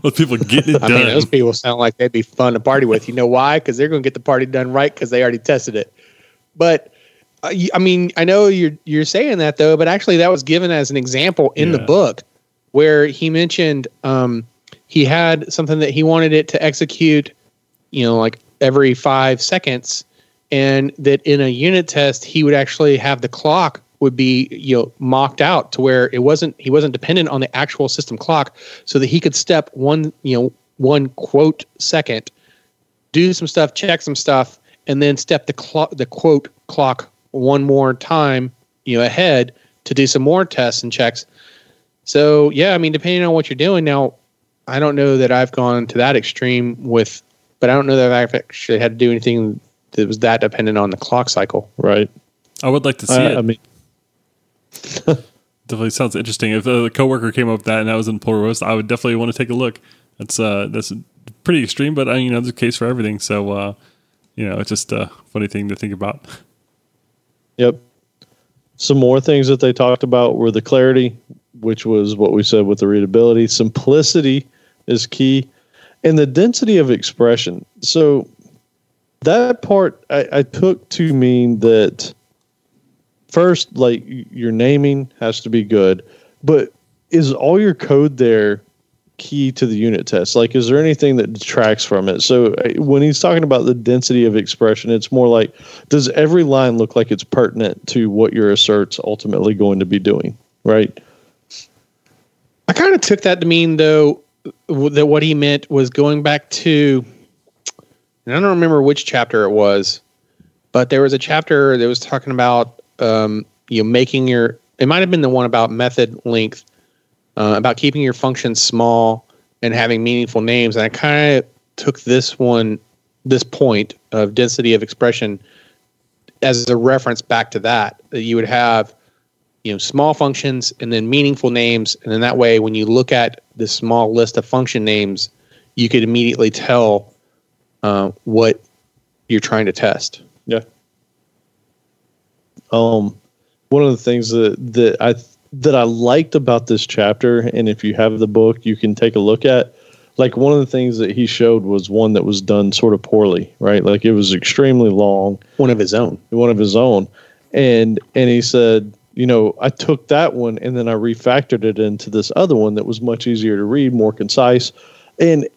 With people getting it done. I mean, those people sound like they'd be fun to party with. You know why? Because they're going to get the party done right because they already tested it. But I mean, I know you're you're saying that though, but actually that was given as an example in yeah. the book where he mentioned um, he had something that he wanted it to execute, you know, like every five seconds, and that in a unit test he would actually have the clock would be, you know, mocked out to where it wasn't he wasn't dependent on the actual system clock, so that he could step one, you know, one quote second, do some stuff, check some stuff, and then step the clock the quote clock one more time, you know, ahead to do some more tests and checks. So, yeah, I mean, depending on what you're doing now, I don't know that I've gone to that extreme with, but I don't know that I've actually had to do anything that was that dependent on the clock cycle. Right. I would like to see uh, it. I mean, definitely sounds interesting. If the coworker came up with that and that was in pull request, I would definitely want to take a look. That's uh, that's pretty extreme, but I, you know, there's a case for everything. So, uh, you know, it's just a funny thing to think about. Yep. Some more things that they talked about were the clarity, which was what we said with the readability. Simplicity is key. And the density of expression. So that part I, I took to mean that first, like, your naming has to be good, but is all your code there key to the unit test? Like, is there anything that detracts from it? So when he's talking about the density of expression, it's more like, does every line look like it's pertinent to what your assert's ultimately going to be doing, right? I kind of took that to mean, though, that what he meant was going back to, and I don't remember which chapter it was, but there was a chapter that was talking about, um, you know, making your, it might have been the one about method length, uh, about keeping your functions small and having meaningful names. And I kind of took this one, this point of density of expression as a reference back to that, that you would have, you know, small functions and then meaningful names. And then that way, when you look at this small list of function names, you could immediately tell uh, what you're trying to test. Yeah. Um, one of the things that, that I that I liked about this chapter, and if you have the book, you can take a look at. Like, one of the things that he showed was one that was done sort of poorly, right? Like, it was extremely long. One of his own. One of his own, and and he said, you know, I took that one and then I refactored it into this other one that was much easier to read, more concise, and.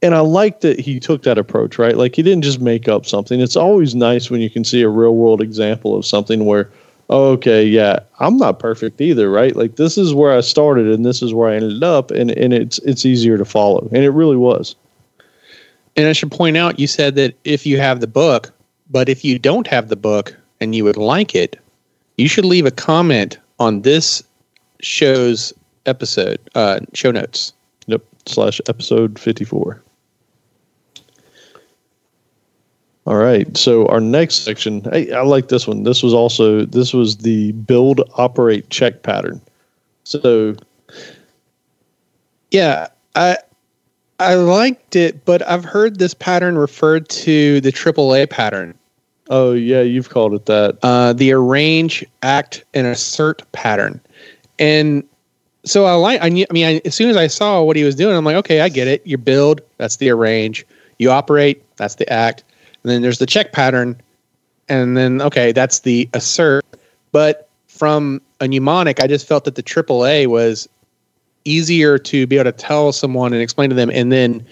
And I like that he took that approach, right? Like, he didn't just make up something. It's always nice when you can see a real world example of something where, oh, okay, yeah, I'm not perfect either, right? Like, this is where I started and this is where I ended up, and, and it's it's easier to follow. And it really was. And I should point out, you said that if you have the book, but if you don't have the book and you would like it, you should leave a comment on this show's episode, uh, show notes. Yep, slash episode fifty-four. All right. So our next section, I, I like this one. This was also, this was the build, operate, check pattern. So. Yeah, I, I liked it, but I've heard this pattern referred to the triple A pattern. Oh yeah. You've called it that. Uh, the arrange, act, and assert pattern. And so I like, I, knew, I mean, I, as soon as I saw what he was doing, I'm like, okay, I get it. You build, that's the arrange. You operate, that's the act. And then there's the check pattern, and then, okay, that's the assert. But from a mnemonic, I just felt that the triple A was easier to be able to tell someone and explain to them, and then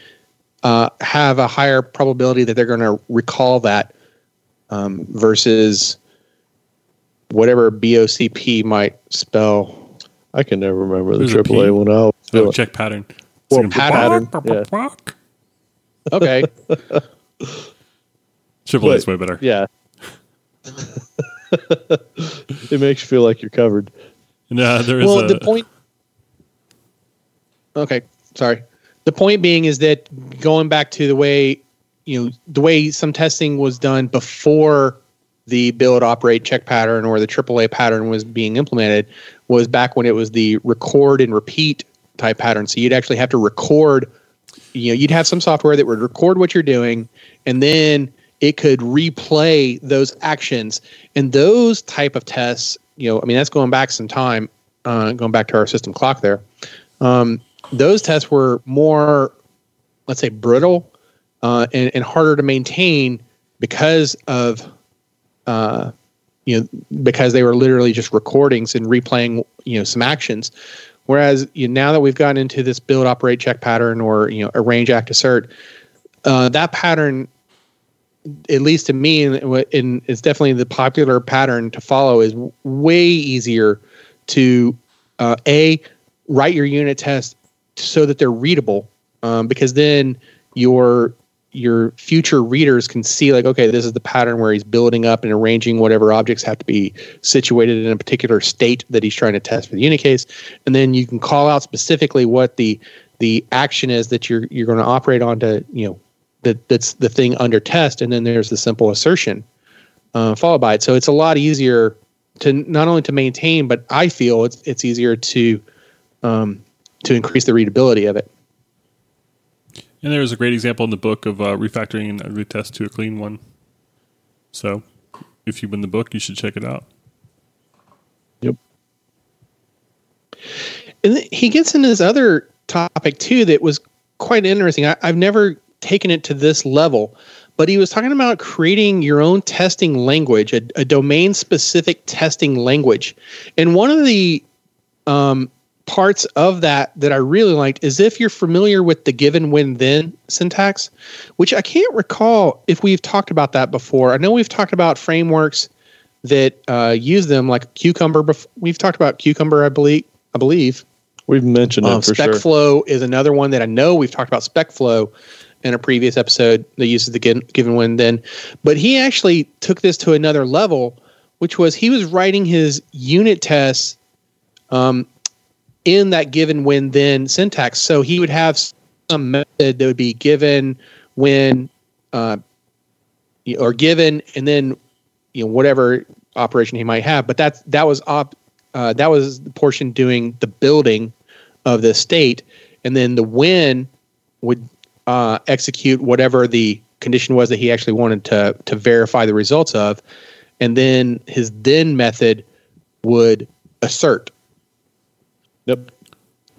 uh, have a higher probability that they're going to recall that um, versus whatever B O C P might spell. I can never remember the triple A one. Oh, oh, check pattern. Well, pattern. pattern. Yeah. Okay. Triple A's way better. Yeah. It makes you feel like you're covered. No, there is well, a... the point. Okay, sorry. The point being is that going back to the way, you know, the way some testing was done before the build, operate, check pattern or the triple A pattern was being implemented was back when it was the record and repeat type pattern. So you'd actually have to record, you know, you'd have some software that would record what you're doing, and then it could replay those actions and those type of tests. You know, I mean, that's going back some time, uh, going back to our system clock there. Um, those tests were more, let's say, brittle uh, and, and harder to maintain because of, uh, you know, because they were literally just recordings and replaying, you know, some actions. Whereas, you know, now that we've gotten into this build, operate, check pattern, or, you know, arrange, act, assert, uh, that pattern, at least to me, and it's definitely the popular pattern to follow, is way easier to uh, a write your unit test so that they're readable, um, because then your your future readers can see, like, okay, this is the pattern where he's building up and arranging whatever objects have to be situated in a particular state that he's trying to test for the unit case, and then you can call out specifically what the the action is that you're you're going to operate on to, you know. That that's the thing under test, and then there's the simple assertion uh, followed by it. So it's a lot easier to not only to maintain, but I feel it's it's easier to um, to increase the readability of it. And there's a great example in the book of uh, refactoring an ugly test to a clean one. So if you win the book, you should check it out. Yep. And th- he gets into this other topic too that was quite interesting. I, I've never taken it to this level, but he was talking about creating your own testing language, a, a domain specific testing language. And one of the um, parts of that that I really liked is if you're familiar with the given when then syntax, which I can't recall if we've talked about that before. I know we've talked about frameworks that uh, use them, like Cucumber. Bef- we've talked about Cucumber, I believe. I believe we've mentioned um, it for Specflow sure. Specflow is another one that I know we've talked about. Specflow in a previous episode that uses the given, given when then, but he actually took this to another level, which was he was writing his unit tests um, in that given when then syntax. So he would have some method that would be given when uh, or given and then, you know, whatever operation he might have. But that's, that was op, uh, that was the portion doing the building of the state. And then the when would uh, execute whatever the condition was that he actually wanted to, to verify the results of. And then his then method would assert. Yep.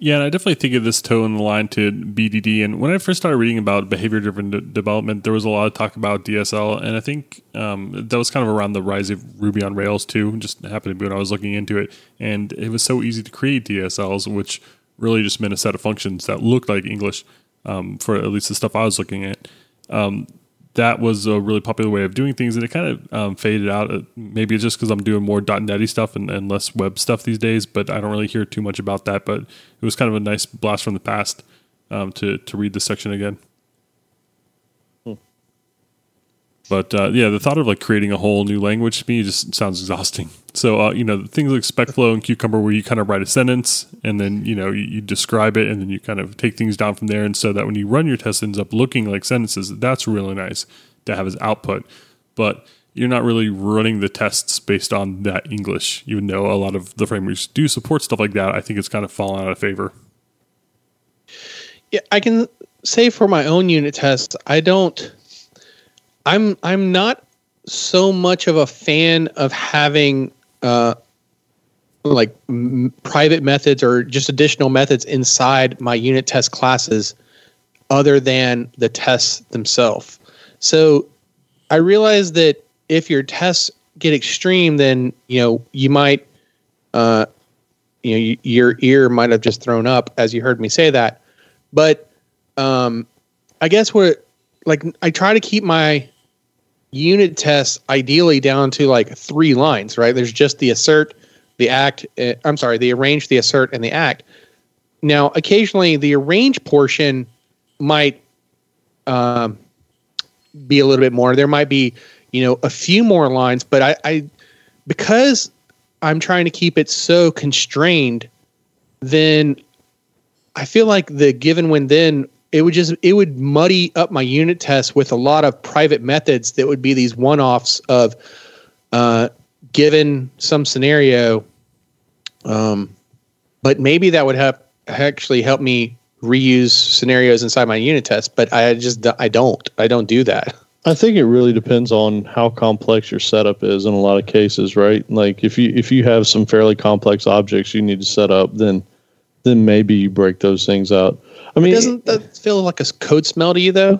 Yeah, and I definitely think of this toe in the line to B D D. And when I first started reading about behavior-driven de- development, there was a lot of talk about D S L. And I think um, that was kind of around the rise of Ruby on Rails, too. Just happened to be when I was looking into it. And it was so easy to create D S Ls, which really just meant a set of functions that looked like English, um, for at least the stuff I was looking at. Um, that was a really popular way of doing things. And it kind of um, faded out. Uh, maybe it's just because I'm doing more .NET-y stuff and, and less web stuff these days, but I don't really hear too much about that. But it was kind of a nice blast from the past um, to, to read this section again. Hmm. But uh, yeah, the thought of like creating a whole new language to me just sounds exhausting. So, uh, you know, things like Specflow and Cucumber where you kind of write a sentence and then, you know, you, you describe it and then you kind of take things down from there. And so that when you run your test, it ends up looking like sentences. That's really nice to have as output. But you're not really running the tests based on that English, even though a lot of the frameworks do support stuff like that. I think it's kind of fallen out of favor. Yeah, I can say for my own unit tests, I don't, I'm, I'm not so much of a fan of having Uh, like m- private methods or just additional methods inside my unit test classes other than the tests themselves. So I realize that if your tests get extreme, then, you know, you might, uh, you know, y- your ear might have just thrown up as you heard me say that. But um, I guess what, like, I try to keep my unit tests ideally down to like three lines, right? There's just the assert, the act, uh, I'm sorry, the arrange, the assert, and the act. Now, occasionally the arrange portion might um, be a little bit more. There might be, you know, a few more lines, but I, I, because I'm trying to keep it so constrained, then I feel like the given when then It would just it would muddy up my unit tests with a lot of private methods that would be these one-offs of uh, given some scenario, um, but maybe that would help actually help me reuse scenarios inside my unit tests. But I just I don't I don't do that. I think it really depends on how complex your setup is in a lot of cases, right? Like if you if you have some fairly complex objects you need to set up, then then maybe you break those things out. I mean, doesn't that feel like a code smell to you, though?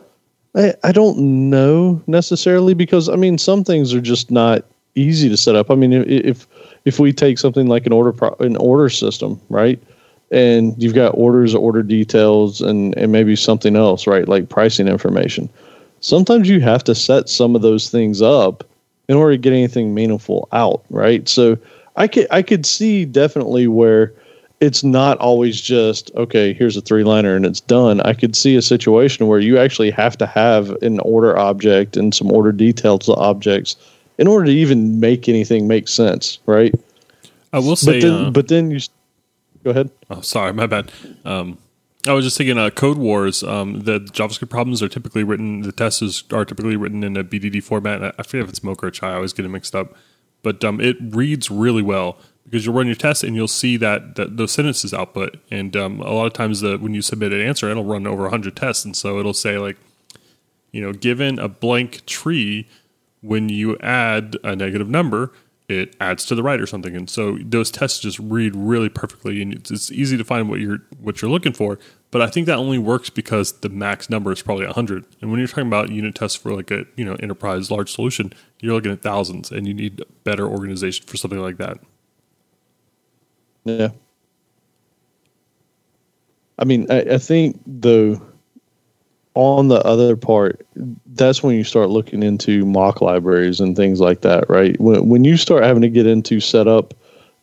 I, I don't know necessarily because, I mean, some things are just not easy to set up. I mean, if if we take something like an order pro, an order system, right, and you've got orders, order details, and, and maybe something else, right, like pricing information. Sometimes you have to set some of those things up in order to get anything meaningful out, right? So I could, I could see definitely where it's not always just, okay, here's a three-liner and it's done. I could see a situation where you actually have to have an order object and some order details to objects in order to even make anything make sense, right? I will say... But then, uh, but then you... Go ahead. Oh, sorry, my bad. Um, I was just thinking uh, Code Wars, um, the JavaScript problems are typically written, the tests are typically written in a B D D format. I forget if it's Mocha or Chai, I always get it mixed up. But um, it reads really well. Because you'll run your test and you'll see that, that those sentences output. And um, a lot of times the, when you submit an answer, it'll run over one hundred tests. And so it'll say, like, you know, given a blank tree, when you add a negative number, it adds to the right or something. And so those tests just read really perfectly. And it's, it's easy to find what you're what you're looking for. But I think that only works because the max number is probably one hundred. And when you're talking about unit tests for, like, a you know enterprise large solution, you're looking at thousands. And you need better organization for something like that. Yeah. I mean, I, I think, though, on the other part, that's when you start looking into mock libraries and things like that, right? When when you start having to get into setup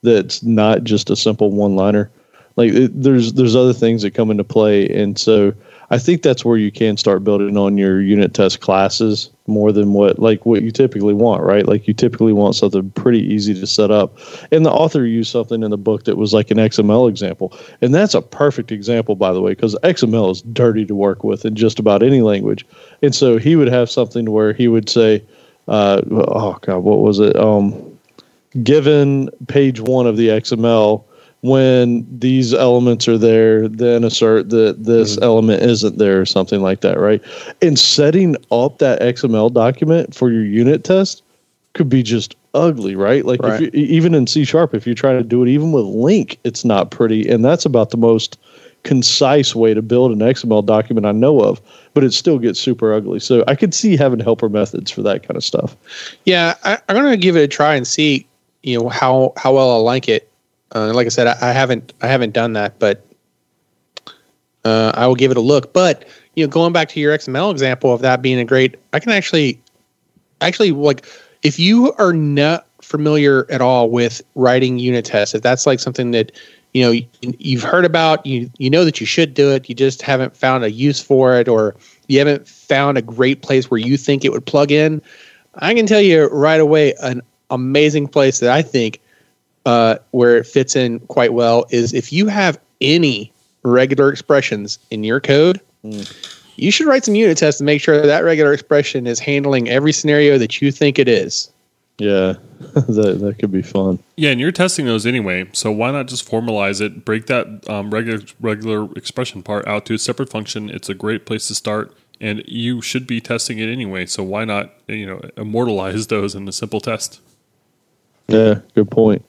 that's not just a simple one-liner, like it, there's there's other things that come into play. And so I think that's where you can start building on your unit test classes more than what like what you typically want, right? Like you typically want something pretty easy to set up. And the author used something in the book that was like an X M L example. And that's a perfect example, by the way, because X M L is dirty to work with in just about any language. And so he would have something where he would say, uh, oh, God, what was it? Um, given page one of the X M L, when these elements are there, then assert that this mm-hmm. element isn't there or something like that, right? And setting up that X M L document for your unit test could be just ugly, right? Like right. If you, even in C Sharp, if you try to do it even with link, it's not pretty. And that's about the most concise way to build an X M L document I know of, but it still gets super ugly. So I could see having helper methods for that kind of stuff. Yeah, I, I'm going to give it a try and see, you know, how, how well I like it. Uh, like I said, I, I haven't I haven't done that, but uh, I will give it a look. But you know, going back to your X M L example of that being a great, I can actually actually like if you are not familiar at all with writing unit tests, if that's like something that you know you, you've heard about, you you know that you should do it, you just haven't found a use for it, or you haven't found a great place where you think it would plug in. I can tell you right away an amazing place that I think. Uh, where it fits in quite well is if you have any regular expressions in your code, mm. you should write some unit tests to make sure that, that regular expression is handling every scenario that you think it is. Yeah, that that could be fun. Yeah, and you're testing those anyway, so why not just formalize it, break that um, regular regular expression part out to a separate function. It's a great place to start, and you should be testing it anyway, so why not, you know, immortalize those in a simple test? Yeah, good point.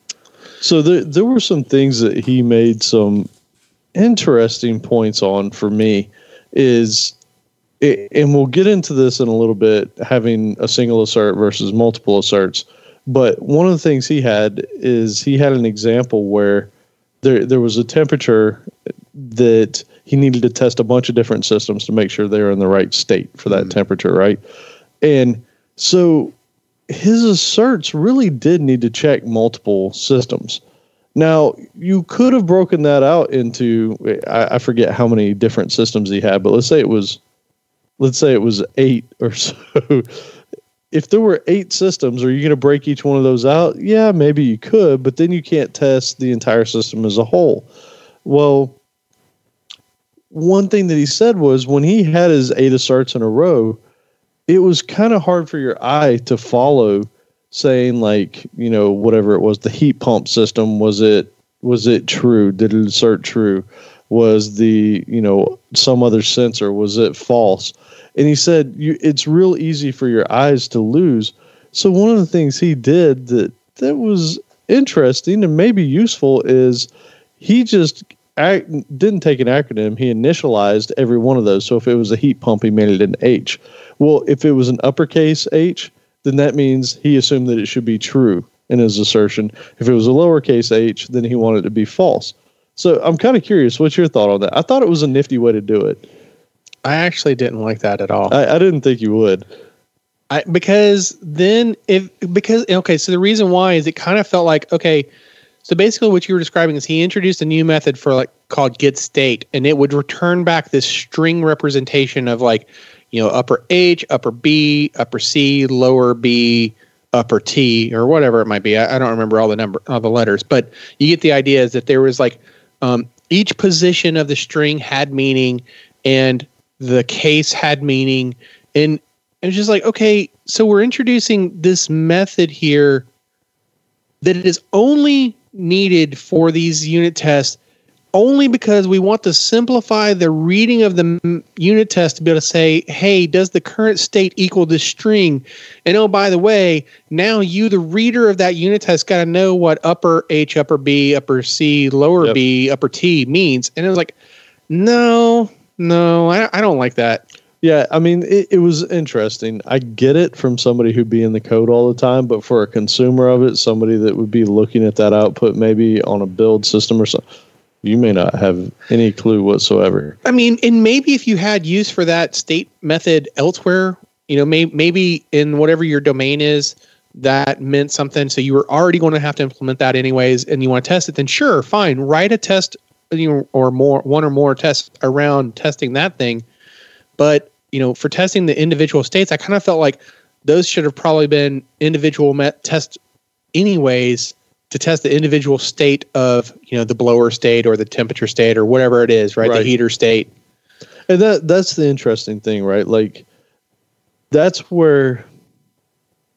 So there, there were some things that he made some interesting points on for me is, and we'll get into this in a little bit, having a single assert versus multiple asserts. But one of the things he had is he had an example where there there was a temperature that he needed to test a bunch of different systems to make sure they were in the right state for that mm-hmm. temperature, right? And so his asserts really did need to check multiple systems. Now, you could have broken that out into, I, I forget how many different systems he had, but let's say it was, let's say it was eight or so. If there were eight systems, are you going to break each one of those out? Yeah, maybe you could, but then you can't test the entire system as a whole. Well, one thing that he said was when he had his eight asserts in a row, it was kind of hard for your eye to follow saying like, you know, whatever it was, the heat pump system, was it, was it true? Did it assert true? Was the, you know, some other sensor, was it false? And he said, you, it's real easy for your eyes to lose. So one of the things he did that, that was interesting and maybe useful is he just I didn't take an acronym. He initialized every one of those. So if it was a heat pump, he made it an H. Well, if it was an uppercase H, then that means he assumed that it should be true in his assertion. If it was a lowercase H, then he wanted it to be false. So I'm kind of curious, what's your thought on that? I thought it was a nifty way to do it. I actually didn't like that at all. I, I didn't think you would. I because then if because okay, so the reason why is it kind of felt like okay. So basically what you were describing is he introduced a new method for like called get state, and it would return back this string representation of like, you know, upper H, upper B, upper C, lower B, upper T, or whatever it might be. I, I don't remember all the number, all the letters, but you get the idea is that there was like um, each position of the string had meaning and the case had meaning. And it was just like, okay, so we're introducing this method here that it is only needed for these unit tests only because we want to simplify the reading of the m- unit test to be able to say, hey, does the current state equal this string? And oh, by the way, now you, the reader of that unit test, got to know what upper H, upper B, upper C, lower yep. B, upper T means. And it was like, no, no, I, I don't like that. Yeah, I mean, it, it was interesting. I get it from somebody who'd be in the code all the time, but for a consumer of it, somebody that would be looking at that output maybe on a build system or something, you may not have any clue whatsoever. I mean, and maybe if you had use for that state method elsewhere, you know, may, maybe in whatever your domain is, that meant something. So you were already going to have to implement that anyways, and you want to test it, then sure, fine. Write a test or more, one or more tests around testing that thing. But, you know, for testing the individual states, I kind of felt like those should have probably been individual met tests anyways to test the individual state of, you know, the blower state or the temperature state or whatever it is, right? right. The heater state. And that that's the interesting thing, right? Like, that's where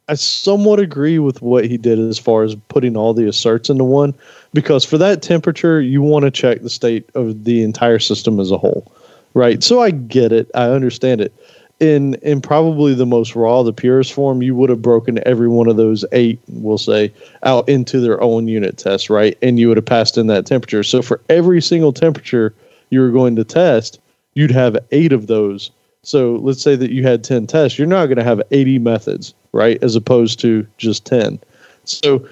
I somewhat agree with what he did as far as putting all the asserts into one, because for that temperature, you want to check the state of the entire system as a whole, right? So I get it. I understand it. In in probably the most raw, the purest form, you would have broken every one of those eight, we'll say, out into their own unit tests, right? And you would have passed in that temperature. So for every single temperature you were going to test, you'd have eight of those. So let's say that you had ten tests. You're now going to have eighty methods, right? As opposed to just ten. So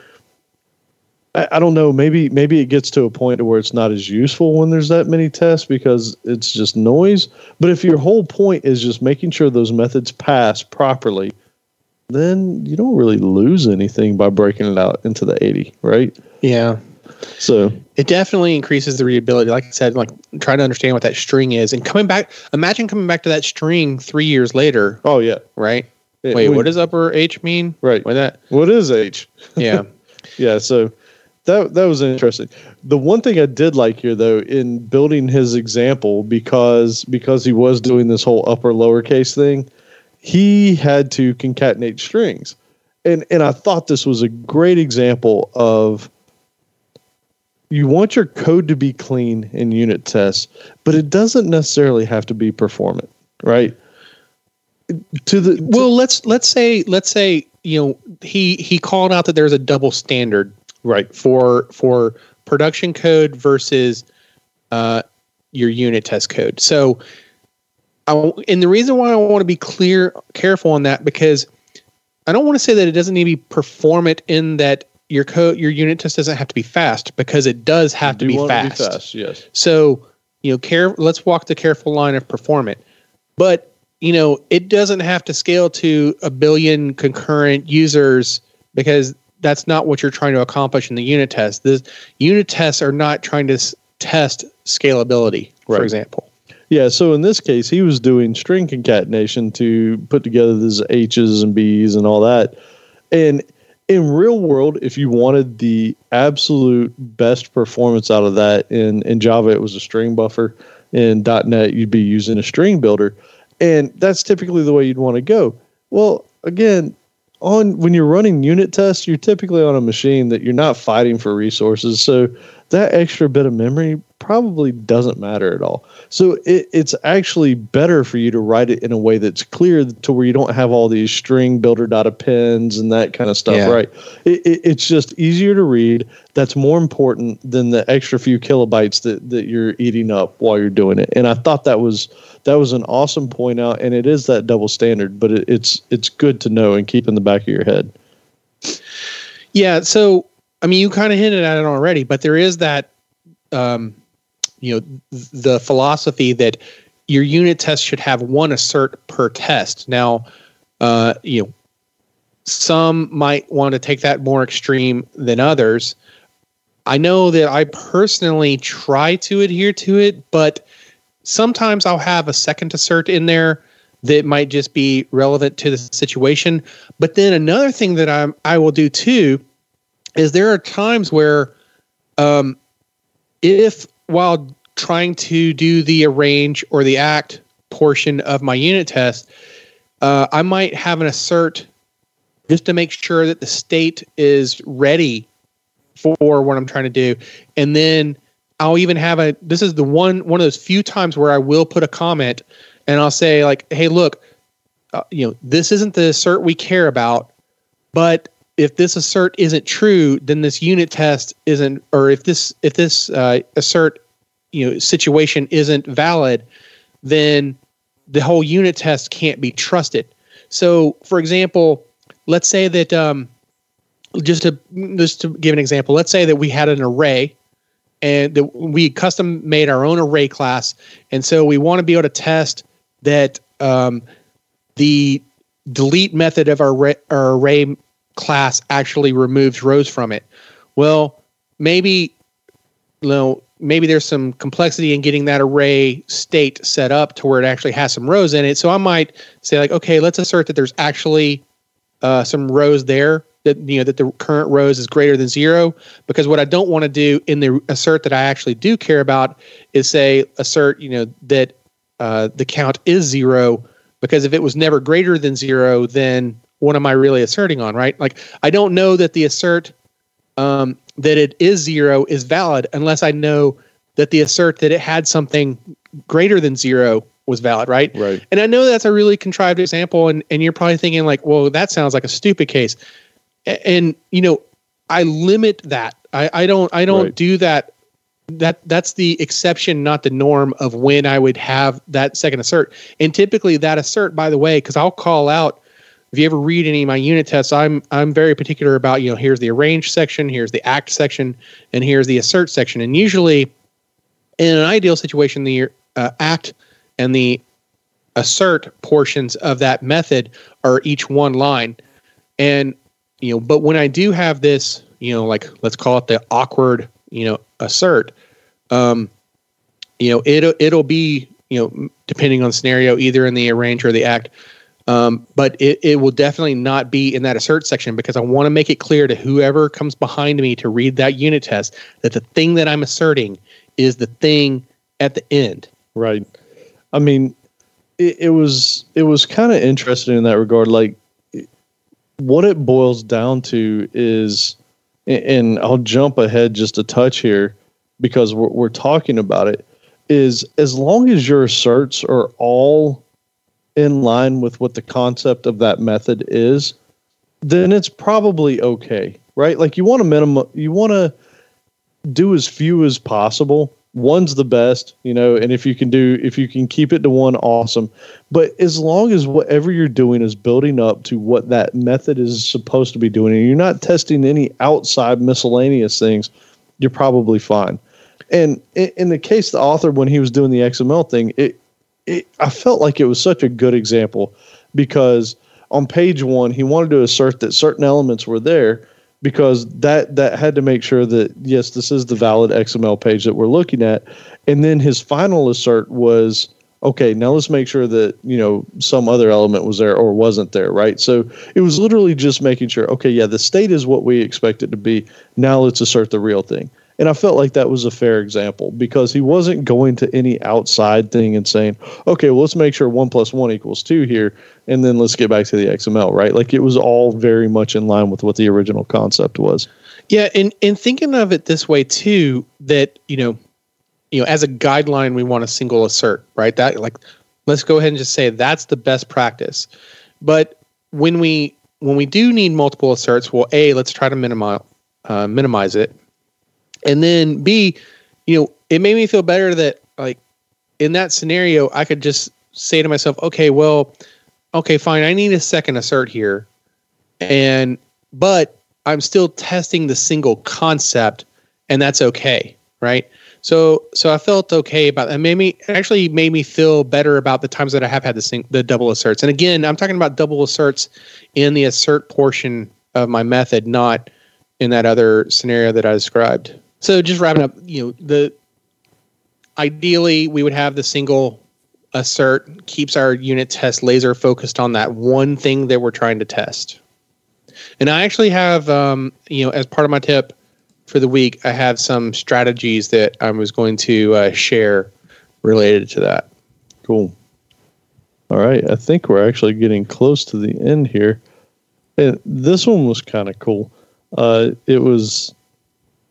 I, I don't know. Maybe maybe it gets to a point where it's not as useful when there's that many tests because it's just noise. But if your whole point is just making sure those methods pass properly, then you don't really lose anything by breaking it out into the eighty, right? Yeah. So it definitely increases the readability. Like I said, like trying to understand what that string is and coming back. Imagine coming back to that string three years later. Oh yeah, right. It, Wait, we, what does upper H mean? Right. What that? What is H? Yeah, yeah. So that that was interesting. The one thing I did like here, though, in building his example, because because he was doing this whole upper lowercase thing, he had to concatenate strings, and and I thought this was a great example of. You want your code to be clean in unit tests, but it doesn't necessarily have to be performant, right? To the to well, let's let's say let's say you know he he called out that there's a double standard, right, for for production code versus uh, your unit test code. So, I, and the reason why I want to be clear, careful on that, because I don't want to say that it doesn't need to be performant in that. Your code, your unit test doesn't have to be fast because it does have you to do be, want fast. To be fast. Yes. So, you know, care. Let's walk the careful line of performant, but you know, it doesn't have to scale to a billion concurrent users because that's not what you're trying to accomplish in the unit test. The unit tests are not trying to s- test scalability, right. For example. Yeah. So in this case, he was doing string concatenation to put together these H's and B's and all that, and. In real world, if you wanted the absolute best performance out of that, in, in Java, it was a string buffer. In .NET, you'd be using a string builder. And that's typically the way you'd want to go. Well, again, on when you're running unit tests, you're typically on a machine that you're not fighting for resources. So that extra bit of memory probably doesn't matter at all. So it, it's actually better for you to write it in a way that's clear to where you don't have all these string builder dot appends and that kind of stuff, yeah. Right? It, it, it's just easier to read. That's more important than the extra few kilobytes that, that you're eating up while you're doing it. And I thought that was that was an awesome point out, and it is that double standard, but it, it's it's good to know and keep in the back of your head. Yeah, so, I mean, you kind of hinted at it already, but there is that... Um, you know, the philosophy that your unit test should have one assert per test. Now, uh, you know, some might want to take that more extreme than others. I know that I personally try to adhere to it, but sometimes I'll have a second assert in there that might just be relevant to the situation. But then another thing that I'm, I will do too, is there are times where, um, if while trying to do the arrange or the act portion of my unit test, uh, I might have an assert just to make sure that the state is ready for what I'm trying to do. And then I'll even have a, this is the one, one of those few times where I will put a comment and I'll say like, hey, look, uh, you know, this isn't the assert we care about, but if this assert isn't true, then this unit test isn't, or if this if this uh, assert, you know, situation isn't valid, then the whole unit test can't be trusted. So, for example, let's say that um, just to just to give an example, let's say that we had an array, and the, we custom made our own array class. And so we want to be able to test that um, the delete method of our, ra- our array class actually removes rows from it. Well, maybe, you know, maybe there's some complexity in getting that array state set up to where it actually has some rows in it. So I might say like, okay, let's assert that there's actually uh, some rows there, that, you know, that the current rows is greater than zero, because what I don't want to do in the assert that I actually do care about is say assert, you know, that uh, the count is zero, because if it was never greater than zero, then what am I really asserting on, right? Like, I don't know that the assert um, that it is zero is valid unless I know that the assert that it had something greater than zero was valid, right? Right. And I know that's a really contrived example, and, and you're probably thinking like, well, that sounds like a stupid case. A- and, you know, I limit that. I, I don't I don't right. do that. That that's the exception, not the norm of when I would have that second assert. And typically that assert, by the way, because I'll call out, if you ever read any of my unit tests, I'm I'm very particular about, you know, here's the arrange section, here's the act section, and here's the assert section. And usually, in an ideal situation, the uh, act and the assert portions of that method are each one line. And, you know, but when I do have this, you know, like, let's call it the awkward, you know, assert, um, you know, it'll, it'll be, you know, depending on the scenario, either in the arrange or the act. Um, but it, it will definitely not be in that assert section, because I want to make it clear to whoever comes behind me to read that unit test that the thing that I'm asserting is the thing at the end. Right. I mean, it, it was it was kind of interesting in that regard. Like, what it boils down to is, and I'll jump ahead just a touch here because we're, we're talking about it, is as long as your asserts are all in line with what the concept of that method is, then it's probably okay, right? Like, you want to minimum, you want to do as few as possible. One's the best, you know, and if you can do, if you can keep it to one, awesome. But as long as whatever you're doing is building up to what that method is supposed to be doing, and you're not testing any outside miscellaneous things, you're probably fine. And in the case, the author, when he was doing the X M L thing, it, It, I felt like it was such a good example, because on page one, he wanted to assert that certain elements were there because that, that had to make sure that, yes, this is the valid X M L page that we're looking at. And then his final assert was, okay, now let's make sure that, you know, some other element was there or wasn't there, right? So it was literally just making sure, okay, yeah, the state is what we expect it to be. Now let's assert the real thing. And I felt like that was a fair example, because he wasn't going to any outside thing and saying, okay, well, let's make sure one plus one equals two here, and then let's get back to the X M L, right? Like, it was all very much in line with what the original concept was. Yeah. And, and thinking of it this way too, that, you know, you know, as a guideline, we want a single assert, right? That, like, let's go ahead and just say that's the best practice. But when we, when we do need multiple asserts, well, A, let's try to minimize, uh, minimize it. And then B, you know, it made me feel better that, like, in that scenario, I could just say to myself, okay, well, okay, fine, I need a second assert here. And, but I'm still testing the single concept, and that's okay. Right. So, so I felt okay about that. Made me, it actually made me feel better about the times that I have had the sing, the double asserts. And again, I'm talking about double asserts in the assert portion of my method, not in that other scenario that I described. So just wrapping up, you know, the ideally we would have the single assert, keeps our unit test laser focused on that one thing that we're trying to test. And I actually have, um, you know, as part of my tip for the week, I have some strategies that I was going to uh, share related to that. Cool. All right. I think we're actually getting close to the end here. And this one was kind of cool. Uh, it was,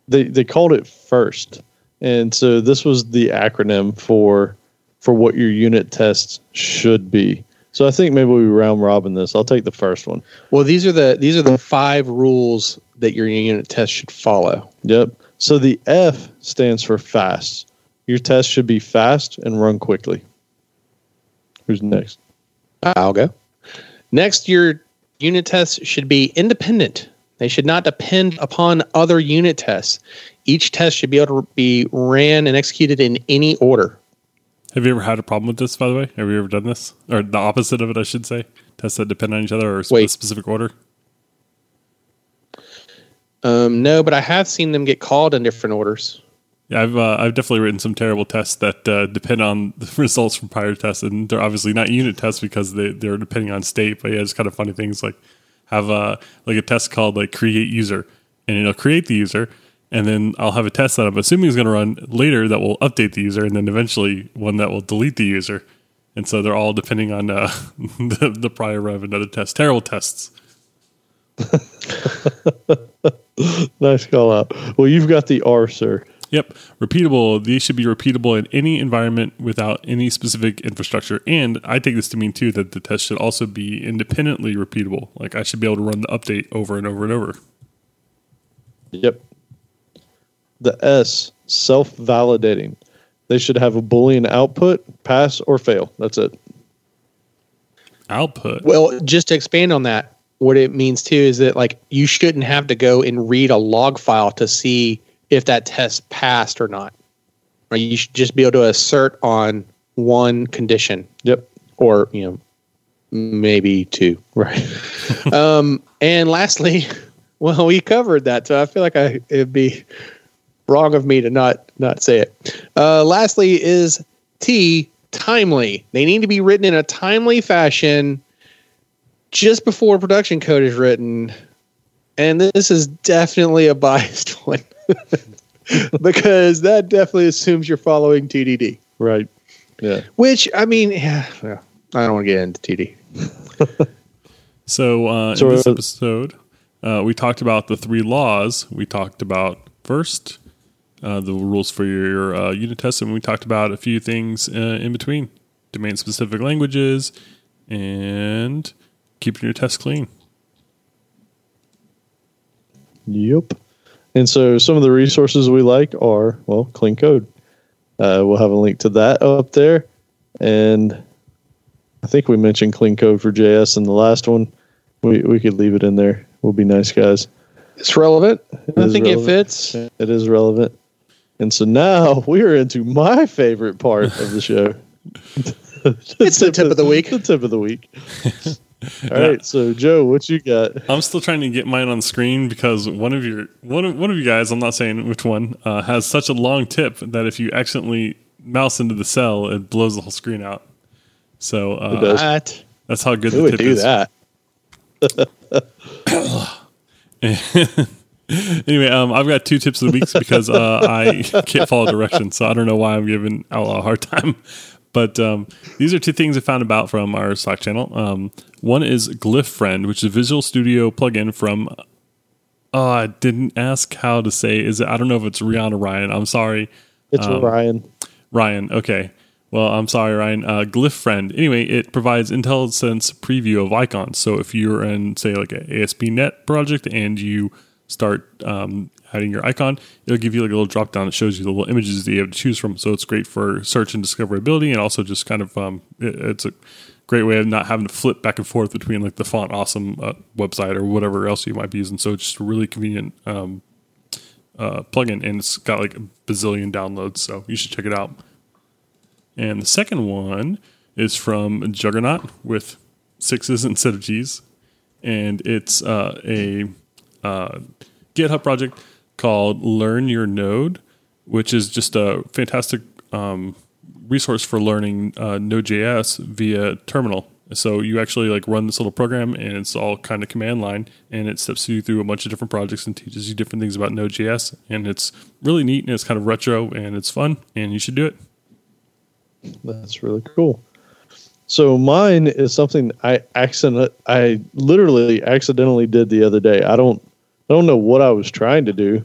They they called it FIRST, and so this was the acronym for for what your unit tests should be. So I think maybe we round robin this. I'll take the first one. Well, these are the these are the five rules that your unit test should follow. Yep. So the F stands for fast. Your test should be fast and run quickly. Who's next? I'll go. Next, your unit test should be independent. They should not depend upon other unit tests. Each test should be able to be ran and executed in any order. Have you ever had a problem with this, by the way? Have you ever done this? Or the opposite of it, I should say. Tests that depend on each other or Wait. a specific order? Um, no, but I have seen them get called in different orders. Yeah, I've uh, I've definitely written some terrible tests that uh, depend on the results from prior tests, and they're obviously not unit tests because they they're depending on state. But yeah, it's kind of funny things like have a like a test called like create user, and it'll create the user, and then I'll have a test that I'm assuming is going to run later that will update the user, and then eventually one that will delete the user, and so they're all depending on uh, the the prior run of another test. Terrible tests. Nice call out. Well, you've got the R, sir. Yep. Repeatable. These should be repeatable in any environment without any specific infrastructure. And I take this to mean, too, that the test should also be independently repeatable. Like, I should be able to run the update over and over and over. Yep. The S, self-validating. They should have a Boolean output, pass or fail. That's it. Output. Well, just to expand on that, what it means, too, is that, like, you shouldn't have to go and read a log file to see if that test passed or not. Right? You should just be able to assert on one condition. Yep. Or, you know, maybe two. Right. um, and lastly, well, we covered that, so I feel like I it'd be wrong of me to not not say it. Uh, lastly is T, timely. They need to be written in a timely fashion just before production code is written. And this is definitely a biased one. Because that definitely assumes you're following T D D. Right. Yeah. Which, I mean, yeah, well, I don't want to get into T D D. so uh, in this episode, uh, we talked about the three laws. We talked about, first, uh, the rules for your uh, unit tests, and we talked about a few things uh, in between. Domain-specific languages, and keeping your tests clean. Yep. And so some of the resources we like are, well, Clean Code. Uh, we'll have a link to that up there. And I think we mentioned Clean Code for J S in the last one. We we could leave it in there. We'll be nice guys. It's relevant. It I think relevant. It fits. It is relevant. And so now we're into my favorite part of the show. the it's tip the tip of, of the week. The tip of the week. All yeah. right, so Joe, what you got? I'm still trying to get mine on screen because one of your one of one of you guys, I'm not saying which one, uh, has such a long tip that if you accidentally mouse into the cell, it blows the whole screen out. So uh, it does. That's how good Who the would tip do is. That? Anyway, um, I've got two tips of the week because uh, I can't follow directions, so I don't know why I'm giving Outlaw a hard time. But um, these are two things I found about from our Slack channel. Um, one is Glyph Friend, which is a Visual Studio plugin from. Oh, I didn't ask how to say. Is it? I don't know if it's Ryan or Ryan. I'm sorry. It's um, Ryan. Ryan. Okay. Well, I'm sorry, Ryan. Uh, Glyph Friend. Anyway, it provides IntelliSense preview of icons. So if you're in, say, like an A S P dot NET project and you start um, adding your icon, it'll give you like a little drop down that shows you the little images that you have to choose from. So it's great for search and discoverability, and also just kind of um, it, it's a great way of not having to flip back and forth between like the Font Awesome uh, website or whatever else you might be using. So it's just a really convenient um, uh, plugin, and it's got like a bazillion downloads. So you should check it out. And the second one is from Juggernaut with sixes instead of G's, and it's uh, a Uh, GitHub project called Learn Your Node, which is just a fantastic um, resource for learning uh, Node.js via terminal. So you actually like run this little program, and it's all kind of command line, and it steps you through a bunch of different projects and teaches you different things about Node.js, and it's really neat, and it's kind of retro, and it's fun, and you should do it. That's really cool. So mine is something I accident I literally accidentally did the other day. I don't. I don't know what I was trying to do,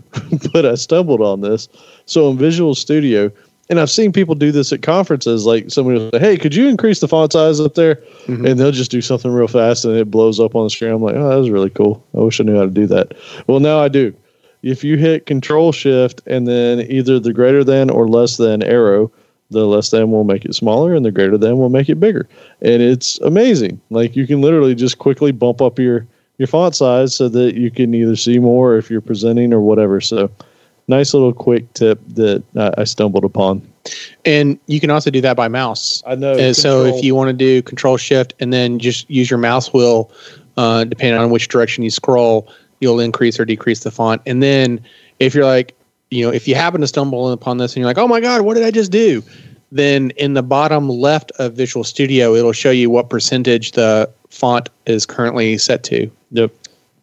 but I stumbled on this. So in Visual Studio, and I've seen people do this at conferences, like somebody will say, hey, could you increase the font size up there? Mm-hmm. And they'll just do something real fast, and it blows up on the screen. I'm like, oh, that was really cool. I wish I knew how to do that. Well, now I do. If you hit Control-Shift and then either the greater than or less than arrow, the less than will make it smaller, and the greater than will make it bigger. And it's amazing. Like, you can literally just quickly bump up your your font size so that you can either see more if you're presenting or whatever. So nice little quick tip that uh, I stumbled upon. And you can also do that by mouse. I know. And so if you want to do Control Shift and then just use your mouse wheel, uh, depending on which direction you scroll, you'll increase or decrease the font. And then if you're like, you know, if you happen to stumble upon this and you're like, oh my God, what did I just do? Then in the bottom left of Visual Studio, it'll show you what percentage the font is currently set to. Yep.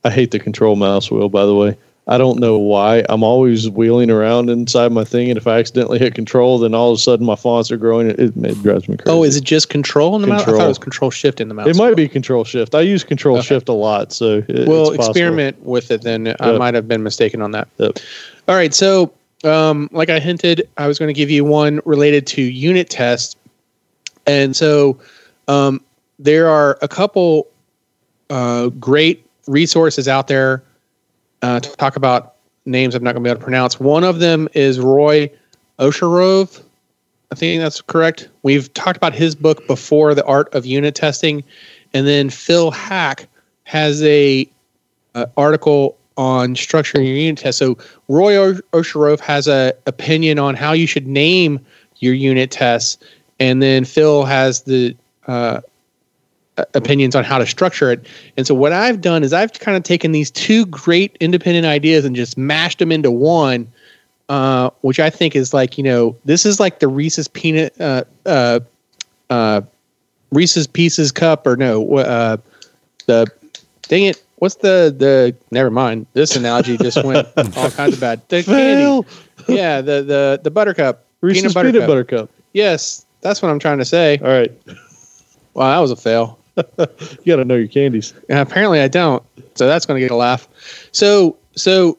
I hate the control mouse wheel, by the way. I don't know why. I'm always wheeling around inside my thing, and if I accidentally hit control, then all of a sudden my fonts are growing. It, it, it drives me crazy. Oh, is it just control in the control. mouse? I thought it was control shift in the mouse. It might be control shift. I use control okay. shift a lot, so it, well, it's experiment possible. with it then. Yep. I might have been mistaken on that. Yep. All right, so um, like I hinted, I was going to give you one related to unit tests, and so um, there are a couple uh, great resources out there. Uh, to talk about names I'm not going to be able to pronounce. One of them is Roy Osherov. I think that's correct. We've talked about his book before, The Art of Unit Testing. And then Phil Hack has a uh, article on structuring your unit test. So Roy Osherov has an opinion on how you should name your unit tests. And then Phil has the uh, opinions on how to structure it. And so what I've done is I've kind of taken these two great independent ideas and just mashed them into one, uh, which I think is like, you know, this is like the Reese's peanut, uh, uh, uh, Reese's Pieces cup or no, uh, the dang it. What's the, the, never mind. This analogy just went all kinds of bad. The candy. Yeah. The, the, the buttercup. Reese's peanut, butter, peanut cup. butter cup. Yes. That's what I'm trying to say. All right. Well, that was a fail. You got to know your candies. And apparently I don't. So that's going to get a laugh. So so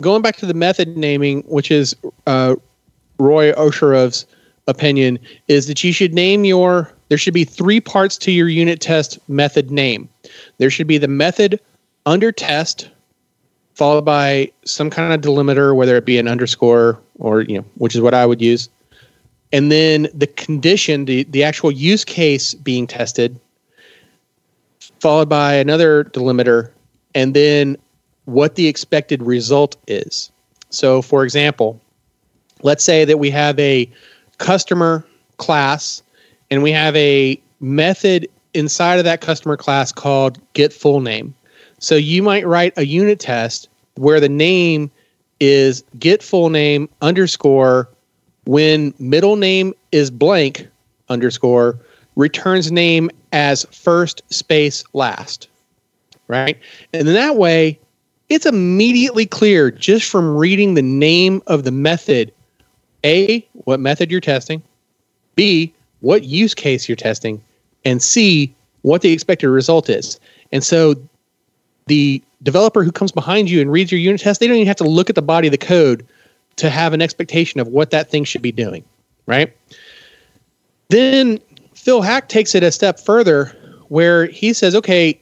going back to the method naming, which is uh, Roy Osherov's opinion, is that you should name your – there should be three parts to your unit test method name. There should be the method under test followed by some kind of delimiter, whether it be an underscore or, you know, which is what I would use. And then the condition, the, the actual use case being tested, followed by another delimiter, and then what the expected result is. So, for example, let's say that we have a customer class, and we have a method inside of that customer class called getFullName. So you might write a unit test where the name is getFullName underscore when middle name is blank underscore returns name as first space last, right? And then that way, it's immediately clear just from reading the name of the method, A, what method you're testing, B, what use case you're testing, and C, what the expected result is. And so the developer who comes behind you and reads your unit test, they don't even have to look at the body of the code to have an expectation of what that thing should be doing, right? Then Phil Hack takes it a step further where he says, okay,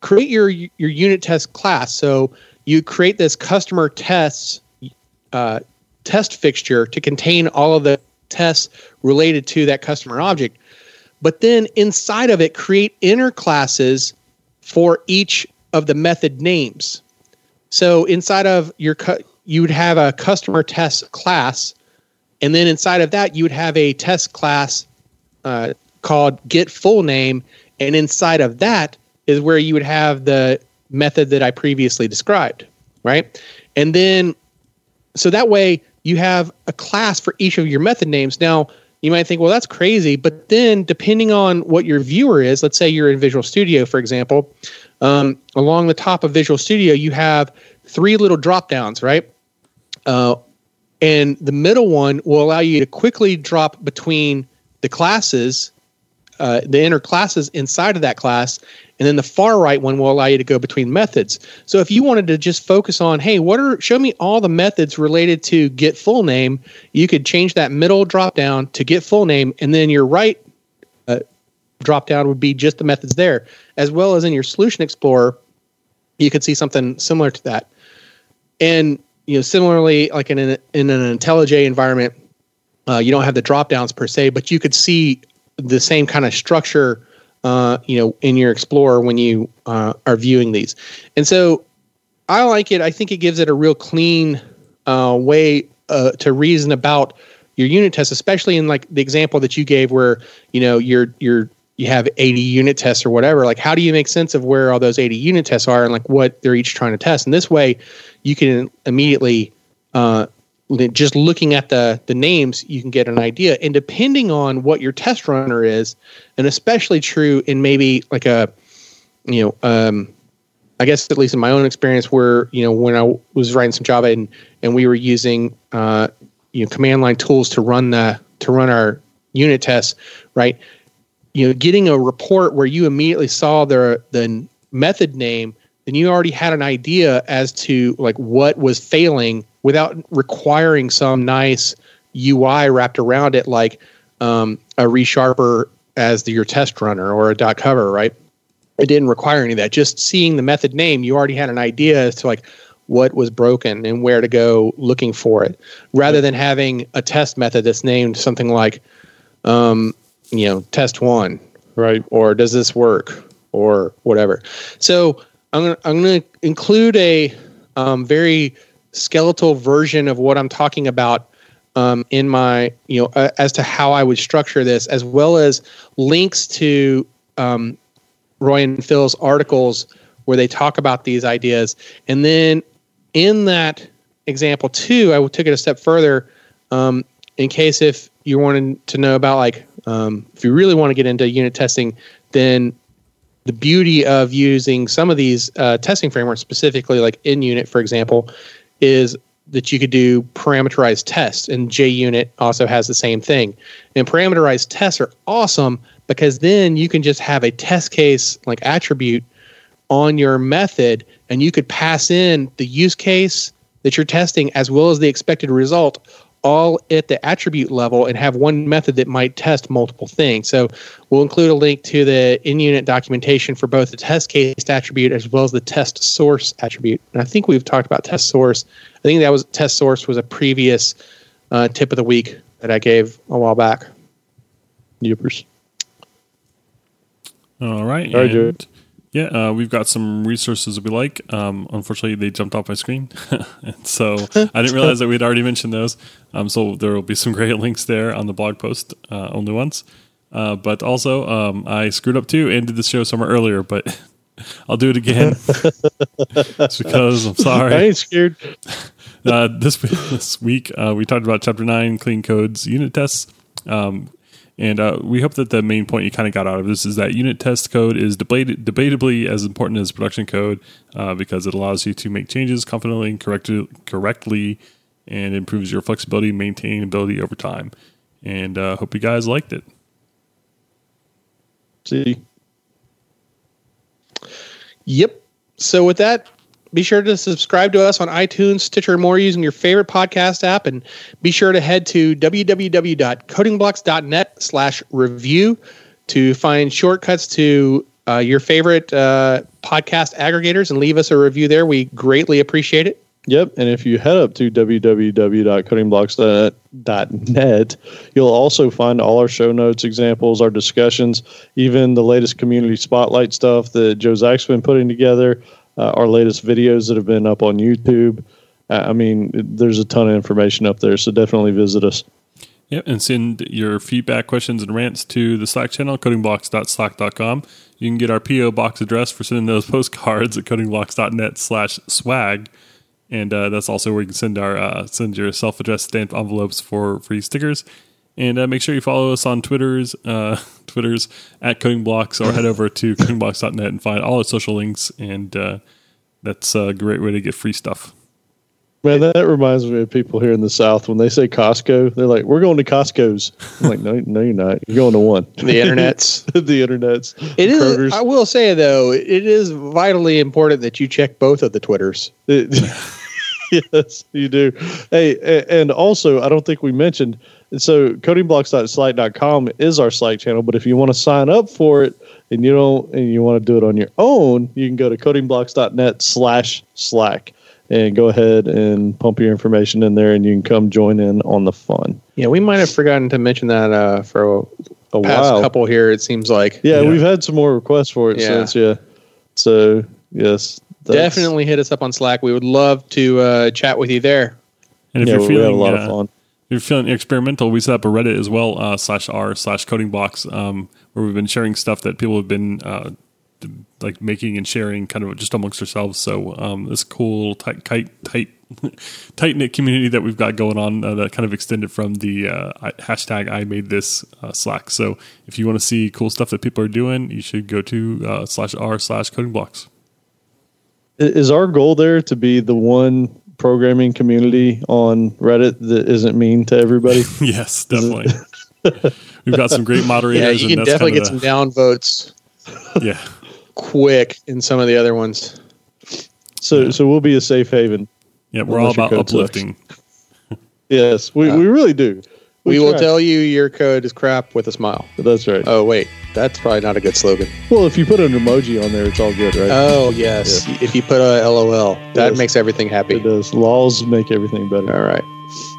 create your your unit test class. So you create this customer tests uh, test fixture to contain all of the tests related to that customer object. But then inside of it, create inner classes for each of the method names. So inside of your cu- you would have a customer test class, and then inside of that, you would have a test class uh, called get full name, and inside of that is where you would have the method that I previously described, right? And then, so that way, you have a class for each of your method names. Now, you might think, well, that's crazy, but then depending on what your viewer is, let's say you're in Visual Studio, for example, um, along the top of Visual Studio, you have three little drop-downs, right? Uh, and the middle one will allow you to quickly drop between the classes, uh, the inner classes inside of that class, and then the far right one will allow you to go between methods. So if you wanted to just focus on, hey, what are show me all the methods related to get full name, you could change that middle drop-down to get full name, and then your right uh, drop-down would be just the methods there, as well as in your Solution Explorer, you could see something similar to that. And you know, similarly, like in an, in an IntelliJ environment, uh, you don't have the drop downs per se, but you could see the same kind of structure uh, you know, in your Explorer when you uh, are viewing these. And so I like it. I think it gives it a real clean uh, way uh, to reason about your unit tests, especially in like the example that you gave where, you know, you're, you're, you have eighty unit tests or whatever. Like, how do you make sense of where all those eighty unit tests are and like what they're each trying to test? And this way you can immediately, uh, just looking at the, the names, you can get an idea. And depending on what your test runner is, and especially true in maybe like a, you know, um, I guess at least in my own experience where, you know, when I was writing some Java and, and we were using, uh, you know, command line tools to run the, to run our unit tests, right? You know, getting a report where you immediately saw the, the method name, then you already had an idea as to like what was failing without requiring some nice U I wrapped around it, like um, a ReSharper as the, your test runner or a dot cover, right? It didn't require any of that. Just seeing the method name, you already had an idea as to like what was broken and where to go looking for it, rather than having a test method that's named something like, um, you know, test one, right? Or does this work or whatever? So I'm gonna, I'm gonna include a um, very skeletal version of what I'm talking about um, in my, you know, uh, as to how I would structure this, as well as links to um, Roy and Phil's articles where they talk about these ideas. And then in that example too, I took it a step further um, in case if you wanted to know about like, um, if you really want to get into unit testing, then the beauty of using some of these uh, testing frameworks, specifically like in-unit, for example, is that you could do parameterized tests, and JUnit also has the same thing. And parameterized tests are awesome because then you can just have a test case like attribute on your method, and you could pass in the use case that you're testing as well as the expected result all at the attribute level and have one method that might test multiple things. So we'll include a link to the in-unit documentation for both the test case attribute as well as the test source attribute. And I think we've talked about test source. I think that was test source was a previous uh, tip of the week that I gave a while back. Yippers. All right. All right, yeah, uh, we've got some resources we like. Um, unfortunately, they jumped off my screen. And so I didn't realize that we had already mentioned those. Um, so there will be some great links there on the blog post uh, only once. Uh, but also, um, I screwed up too and did the show somewhere earlier, but I'll do it again. It's because I'm sorry. I ain't scared. uh, this, this week, uh, we talked about Chapter nine, Clean Code's unit tests. Um And uh, we hope that the main point you kind of got out of this is that unit test code is debated, debatably as important as production code uh, because it allows you to make changes confidently and correct, correctly and improves your flexibility and maintainability over time. And uh, hope you guys liked it. See. Yep. So with that, be sure to subscribe to us on iTunes, Stitcher, and more using your favorite podcast app. And be sure to head to www.codingblocks.net slash review to find shortcuts to uh, your favorite uh, podcast aggregators and leave us a review there. We greatly appreciate it. Yep. And if you head up to www dot coding blocks dot net, you'll also find all our show notes, examples, our discussions, even the latest community spotlight stuff that Joe Zach's been putting together. Uh, our latest videos that have been up on YouTube. Uh, I mean, there's a ton of information up there, so definitely visit us. Yep, and send your feedback, questions, and rants to the Slack channel, coding blocks dot slack dot com. You can get our P O box address for sending those postcards at codingblocks.net slash swag. And uh, that's also where you can send our uh, send your self-addressed stamped envelopes for free stickers. And uh, make sure you follow us on Twitter's, uh, Twitter's at CodingBlocks, or head over to coding blocks dot net and find all our social links. And uh, that's a great way to get free stuff. Man, that reminds me of people here in the South. When they say Costco, they're like, we're going to Costco's. I'm like, no, no, you're not. You're going to one. The internets. the internets. It is. Kroger's. I will say, though, it is vitally important that you check both of the Twitters. Yes, you do. Hey, and also, I don't think we mentioned... And so coding blocks dot slack dot com is our Slack channel, but if you want to sign up for it and you don't and you want to do it on your own, you can go to codingblocks.net slash Slack and go ahead and pump your information in there and you can come join in on the fun. Yeah, we might have forgotten to mention that uh, for oh, past wow. couple here, it seems like. Yeah, yeah, we've had some more requests for it yeah. since, yeah. So, yes. Definitely hit us up on Slack. We would love to uh, chat with you there. And if yeah, you're feeling a lot uh, of fun. If you're feeling experimental, we set up a Reddit as well, uh, slash r slash coding blocks, um, where we've been sharing stuff that people have been uh, like making and sharing, kind of just amongst ourselves. So um, this cool tight, tight, tight, tight knit community that we've got going on uh, that kind of extended from the uh, I, hashtag I made this uh, Slack. So if you want to see cool stuff that people are doing, you should go to uh, slash r slash coding blocks. Is our goal there to be the one programming community on Reddit that isn't mean to everybody? Yes, definitely. We've got some great moderators. Yeah, you can definitely get the, some downvotes. Yeah, quick in some of the other ones. So, yeah. so we'll be a safe haven. Yeah, we're all about uplifting. Yes, we, uh, we really do. We, we will tell you your code is crap with a smile. That's right. Oh, wait. That's probably not a good slogan. Well, if you put an emoji on there, it's all good, right? Oh, yes. Yeah. If you put a LOL, that yes. makes everything happy. It does. L O Ls make everything better. All right.